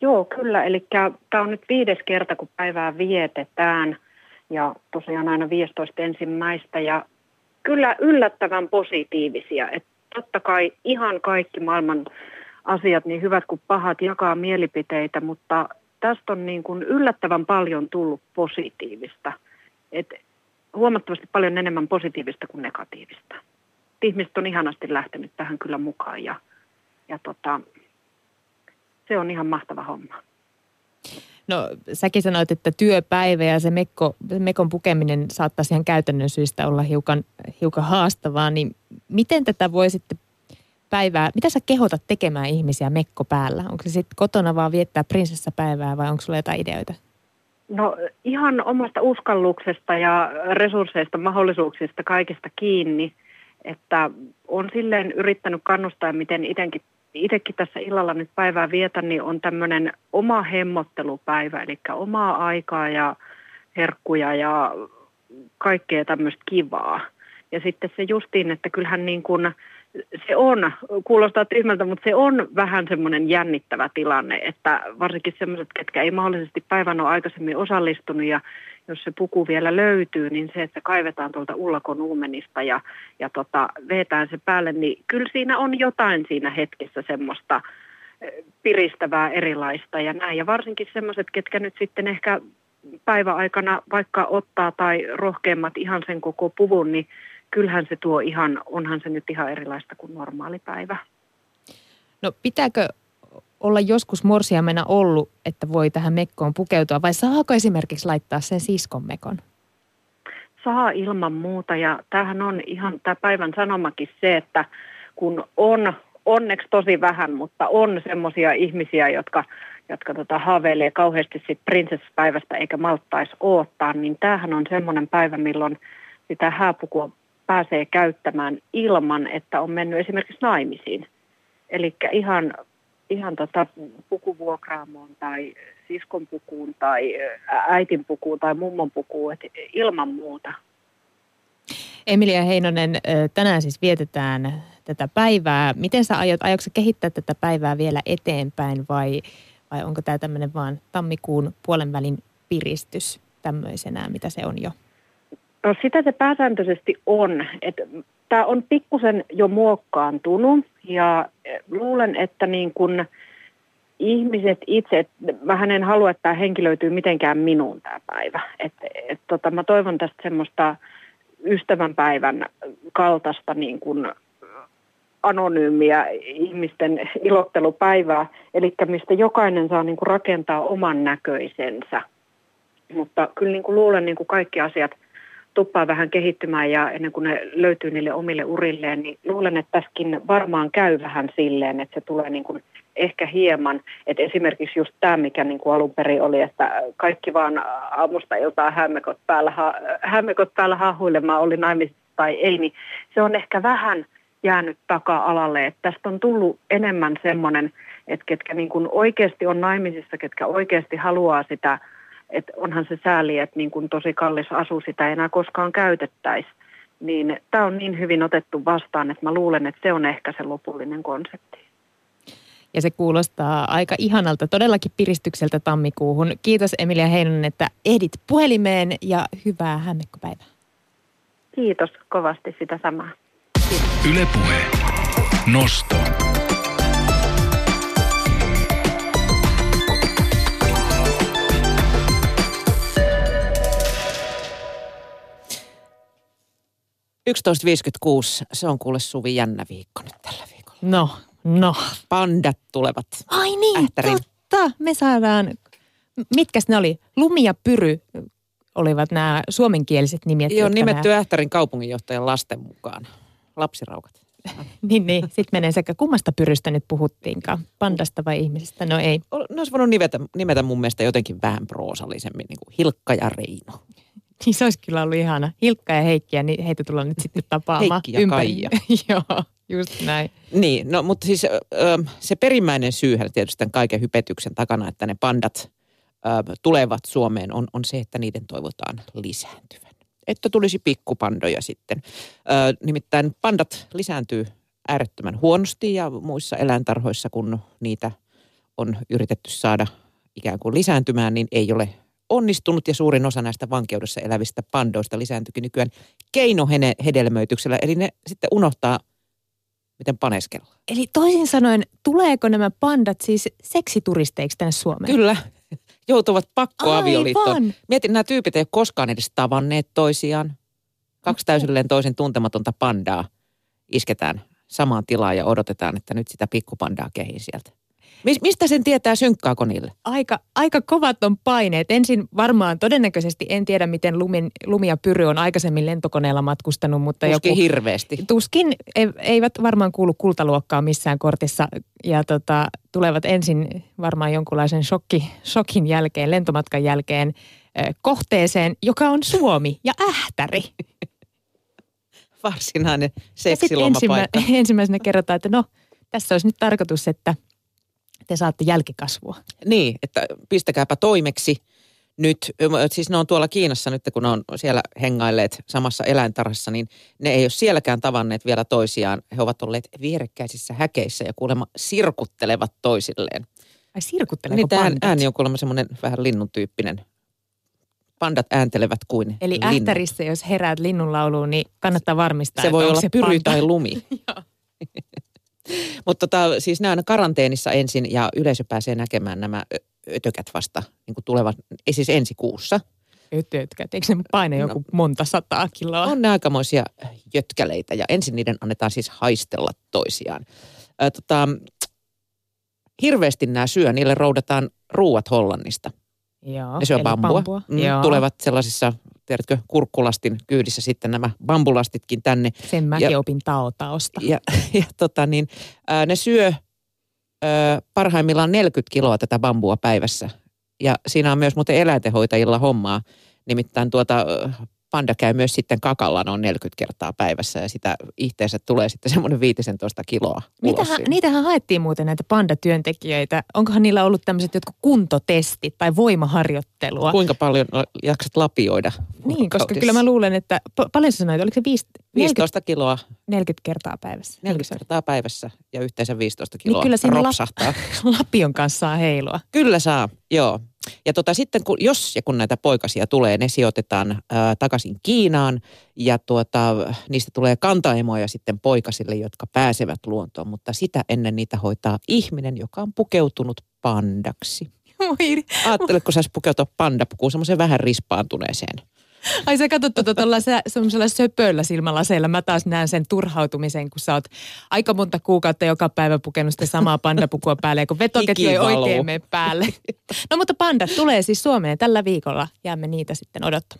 Joo, kyllä. Eli tämä on nyt viides kerta, kun päivää vietetään. Ja tosiaan aina viidestoista ensimmäistä. Ja kyllä yllättävän positiivisia. Että totta kai ihan kaikki maailman asiat, niin hyvät kuin pahat, jakaa mielipiteitä. Mutta tästä on niin kuin yllättävän paljon tullut positiivista. Et huomattavasti paljon enemmän positiivista kuin negatiivista. Ihmiset on ihanasti lähtenyt tähän kyllä mukaan. Ja, ja tota... Se on ihan mahtava homma. No säkin sanoit, että työpäivä ja se mekko, mekon pukeminen saattaisi ihan käytännön syistä olla hiukan, hiukan haastavaa. Niin miten tätä voi sitten päivää, mitä sä kehotat tekemään ihmisiä mekko päällä? Onko se sitten kotona vaan viettää prinsessapäivää vai onko sulla jotain ideoita? No ihan omasta uskalluksesta ja resursseista, mahdollisuuksista kaikista kiinni. Että on silleen yrittänyt kannustaa, miten itsekin Itsekin tässä illalla nyt päivää vietän, niin on tämmöinen oma hemmottelupäivä, eli omaa aikaa ja herkkuja ja kaikkea tämmöistä kivaa. Ja sitten se justiin, että kyllähän niin kuin se on, kuulostaa tyhmältä, mutta se on vähän semmoinen jännittävä tilanne, että varsinkin semmoiset, ketkä ei mahdollisesti päivän ole aikaisemmin osallistunut ja jos se puku vielä löytyy, niin se, että kaivetaan tuolta ullakon uumenista ja, ja tota, vetään se päälle, niin kyllä siinä on jotain siinä hetkessä semmoista piristävää erilaista ja näin. Ja varsinkin semmoiset, ketkä nyt sitten ehkä päiväaikana vaikka ottaa tai rohkeammat ihan sen koko puvun, niin kyllähän se tuo ihan, onhan se nyt ihan erilaista kuin normaali päivä. No pitääkö olla joskus morsiamena ollut, että voi tähän mekkoon pukeutua vai saako esimerkiksi laittaa sen siskon mekon? Saa ilman muuta ja tämähän on ihan tämä päivän sanomakin se, että kun on onneksi tosi vähän, mutta on semmoisia ihmisiä, jotka, jotka tota, haaveilee kauheasti sit prinsessipäivästä eikä malttaisi odottaa, niin tämähän on semmoinen päivä, milloin sitä hääpukua pääsee käyttämään ilman, että on mennyt esimerkiksi naimisiin. Eli ihan, ihan tota pukuvuokraamoon tai siskonpukuun tai äitinpukuun tai mummonpukuun, et ilman muuta. Emilia Heinonen, tänään siis vietetään tätä päivää. Miten sä aiot, aiotko sä kehittää tätä päivää vielä eteenpäin vai, vai onko tämä tämmöinen vaan tammikuun puolen välin piristys tämmöisenä, mitä se on jo? No sitä se pääsääntöisesti on. Tämä on pikkusen jo muokkaantunut ja luulen, että niin kun ihmiset itse, vähän en halua, että tämä henkilöityy mitenkään minuun tämä päivä. Et, et, tota, mä toivon tästä semmoista ystävänpäivän kaltaista niin kun anonyymiä ihmisten ilottelupäivää, eli mistä jokainen saa niin kun rakentaa oman näköisensä. Mutta kyllä niin kun luulen niin kun kaikki asiat tuppaa vähän kehittymään ja ennen kuin ne löytyy niille omille urilleen, niin luulen, että tässäkin varmaan käy vähän silleen, että se tulee niin kuin ehkä hieman, että esimerkiksi just tämä, mikä niin kuin alun perin oli, että kaikki vaan aamusta iltaan hämmekot päällä, hämmekot päällä hahuilemaan, oli naimisissa tai ei, niin se on ehkä vähän jäänyt taka-alalle, että tästä on tullut enemmän semmoinen, että ketkä niin kuin oikeasti on naimisissa, ketkä oikeasti haluaa sitä. Että onhan se sääli, että niin kun tosi kallis asu sitä ei enää koskaan käytettäisi. Niin tämä on niin hyvin otettu vastaan, että mä luulen, että se on ehkä se lopullinen konsepti. Ja se kuulostaa aika ihanalta, todellakin piristykseltä tammikuuhun. Kiitos Emilia Heinonen, että ehdit puhelimeen ja hyvää hämmekkopäivää. Kiitos kovasti, sitä samaa. Kiitos. Yle Puhe. Nosto. yksitoista viisikymmentäkuusi, se on kuule Suvi jännä viikko nyt tällä viikolla. No, no. Pandat tulevat. Ai niin, Ähtärin. Totta. Me saadaan, mitkäs ne oli? Lumi ja Pyry olivat nämä suomenkieliset nimet. Joo, nimetty nämä Ähtärin kaupunginjohtajan lasten mukaan. Lapsiraukat. niin, niin. Sitten menee sekä kummasta Pyrystä nyt puhuttiinkaan. Pandasta vai ihmisestä? No ei. Ne olisi voinut nimetä, nimetä mun mielestä jotenkin vähän proosallisemmin, niin kuin Hilkka ja Reino. Niin se olisi kyllä ollut ihana. Hilkka ja Heikkiä, niin heitä tullaan nyt sitten tapaamaan. Heikki ja Kaija. Joo, just näin. Niin, no mutta siis ähm, se perimmäinen syyhän tietysti tämän kaiken hypetyksen takana, että ne pandat ähm, tulevat Suomeen, on, on se, että niiden toivotaan lisääntyvän. Että tulisi pikkupandoja sitten. Äh, nimittäin pandat lisääntyy äärettömän huonosti ja muissa eläintarhoissa, kun niitä on yritetty saada ikään kuin lisääntymään, niin ei ole onnistunut ja suurin osa näistä vankeudessa elävistä pandoista lisääntyikin nykyään keinohedelmöityksellä, eli ne sitten unohtaa, miten paneskellaan. Eli toisin sanoen, tuleeko nämä pandat siis seksituristeiksi tänne Suomeen? Kyllä, joutuvat pakkoavioliittoon. Mietin, nämä tyypit ei ole koskaan edes tavanneet toisiaan. Kaksi täysilleen toisen tuntematonta pandaa isketään samaan tilaan ja odotetaan, että nyt sitä pikkupandaa kehiin sieltä. Mistä sen tietää, synkkaako niille? Aika, aika kovat on paineet. Ensin varmaan todennäköisesti, en tiedä miten Lumin, Lumi ja Pyry on aikaisemmin lentokoneella matkustanut, mutta tuskin joku, hirveästi. Tuskin eivät varmaan kuulu kultaluokkaa missään kortissa ja tota, tulevat ensin varmaan jonkunlaisen shokki, shokin jälkeen, lentomatkan jälkeen kohteeseen, joka on Suomi ja Ähtäri. Varsinainen seksilomapaikka. Ensimmä, ensimmäisenä kerrotaan, että no tässä olisi nyt tarkoitus, että te saatte jälkikasvua. Niin, että pistäkääpä toimeksi nyt. Siis ne on tuolla Kiinassa nyt, kun ne on siellä hengailleet samassa eläintarhassa, niin ne ei ole sielläkään tavanneet vielä toisiaan. He ovat olleet vierekkäisissä häkeissä ja kuulemma sirkuttelevat toisilleen. Ai sirkutteleeko pandat? Niin, tämä ääni on kuulemma semmoinen vähän linnun tyyppinen. Pandat ääntelevät kuin linnut. Eli Ähtärissä, jos heräät linnun lauluun, niin kannattaa varmistaa, se voi olla se Pyry panda tai Lumi. Joo. Mutta tota, siis nämä on karanteenissa ensin ja yleisö pääsee näkemään nämä ötökät vasta niin kuin tulevat, siis ensi kuussa. Ötökät, eikö se paine joku no, monta sataa kiloa? On ne aikamoisia jötkäleitä ja ensin niiden annetaan siis haistella toisiaan. Ä, tota, hirveästi nämä syö, niille roudataan ruuat Hollannista. Joo, ne syö bambua. bambua. Mm, tulevat sellaisissa, tiedätkö, kurkkulastin kyydissä sitten nämä bambulastitkin tänne. Sen mäkin ja, opin taotaosta. Ja, ja tota niin, ää, ne syö ää, parhaimmillaan neljäkymmentä kiloa tätä bambua päivässä. Ja siinä on myös muuten eläintenhoitajilla hommaa. Nimittäin tuota, panda käy myös sitten kakalla noin neljäkymmentä kertaa päivässä ja sitä ihteensä tulee sitten semmoinen viisitoista kiloa ulos. Niitähän haettiin muuten näitä pandatyöntekijöitä. Onkohan niillä ollut tämmöiset jotkut kuntotestit tai voimaharjoittelua? Kuinka paljon jaksat lapioida? Niin, koska kyllä mä luulen, että paljon sä sanoit, oliko se viis, viisitoista neljäkymmentä, kiloa? neljäkymmentä kertaa päivässä. neljäkymmentä kertaa päivässä ja yhteensä viisitoista kiloa niin kyllä siinä ropsahtaa. Lapion kanssa saa heilua. Kyllä saa, joo. Ja tota, sitten kun, jos ja kun näitä poikasia tulee, ne sijoitetaan ää, takaisin Kiinaan ja tuota, niistä tulee kantaemoja sitten poikasille, jotka pääsevät luontoon. Mutta sitä ennen niitä hoitaa ihminen, joka on pukeutunut pandaksi. Aattele, kun saisi pukeutua pandapukuun, semmoiseen vähän rispaantuneeseen. Ai sä katsot tuota tuolla söpöllä silmälaseilla. Mä taas näen sen turhautumisen, kun sä oot aika monta kuukautta joka päivä pukenut sitä samaa pandapukua päälle, kun vetoketju ei oikein mene päälle. No mutta pandat tulee siis Suomeen tällä viikolla. Jäämme niitä sitten odottamaan.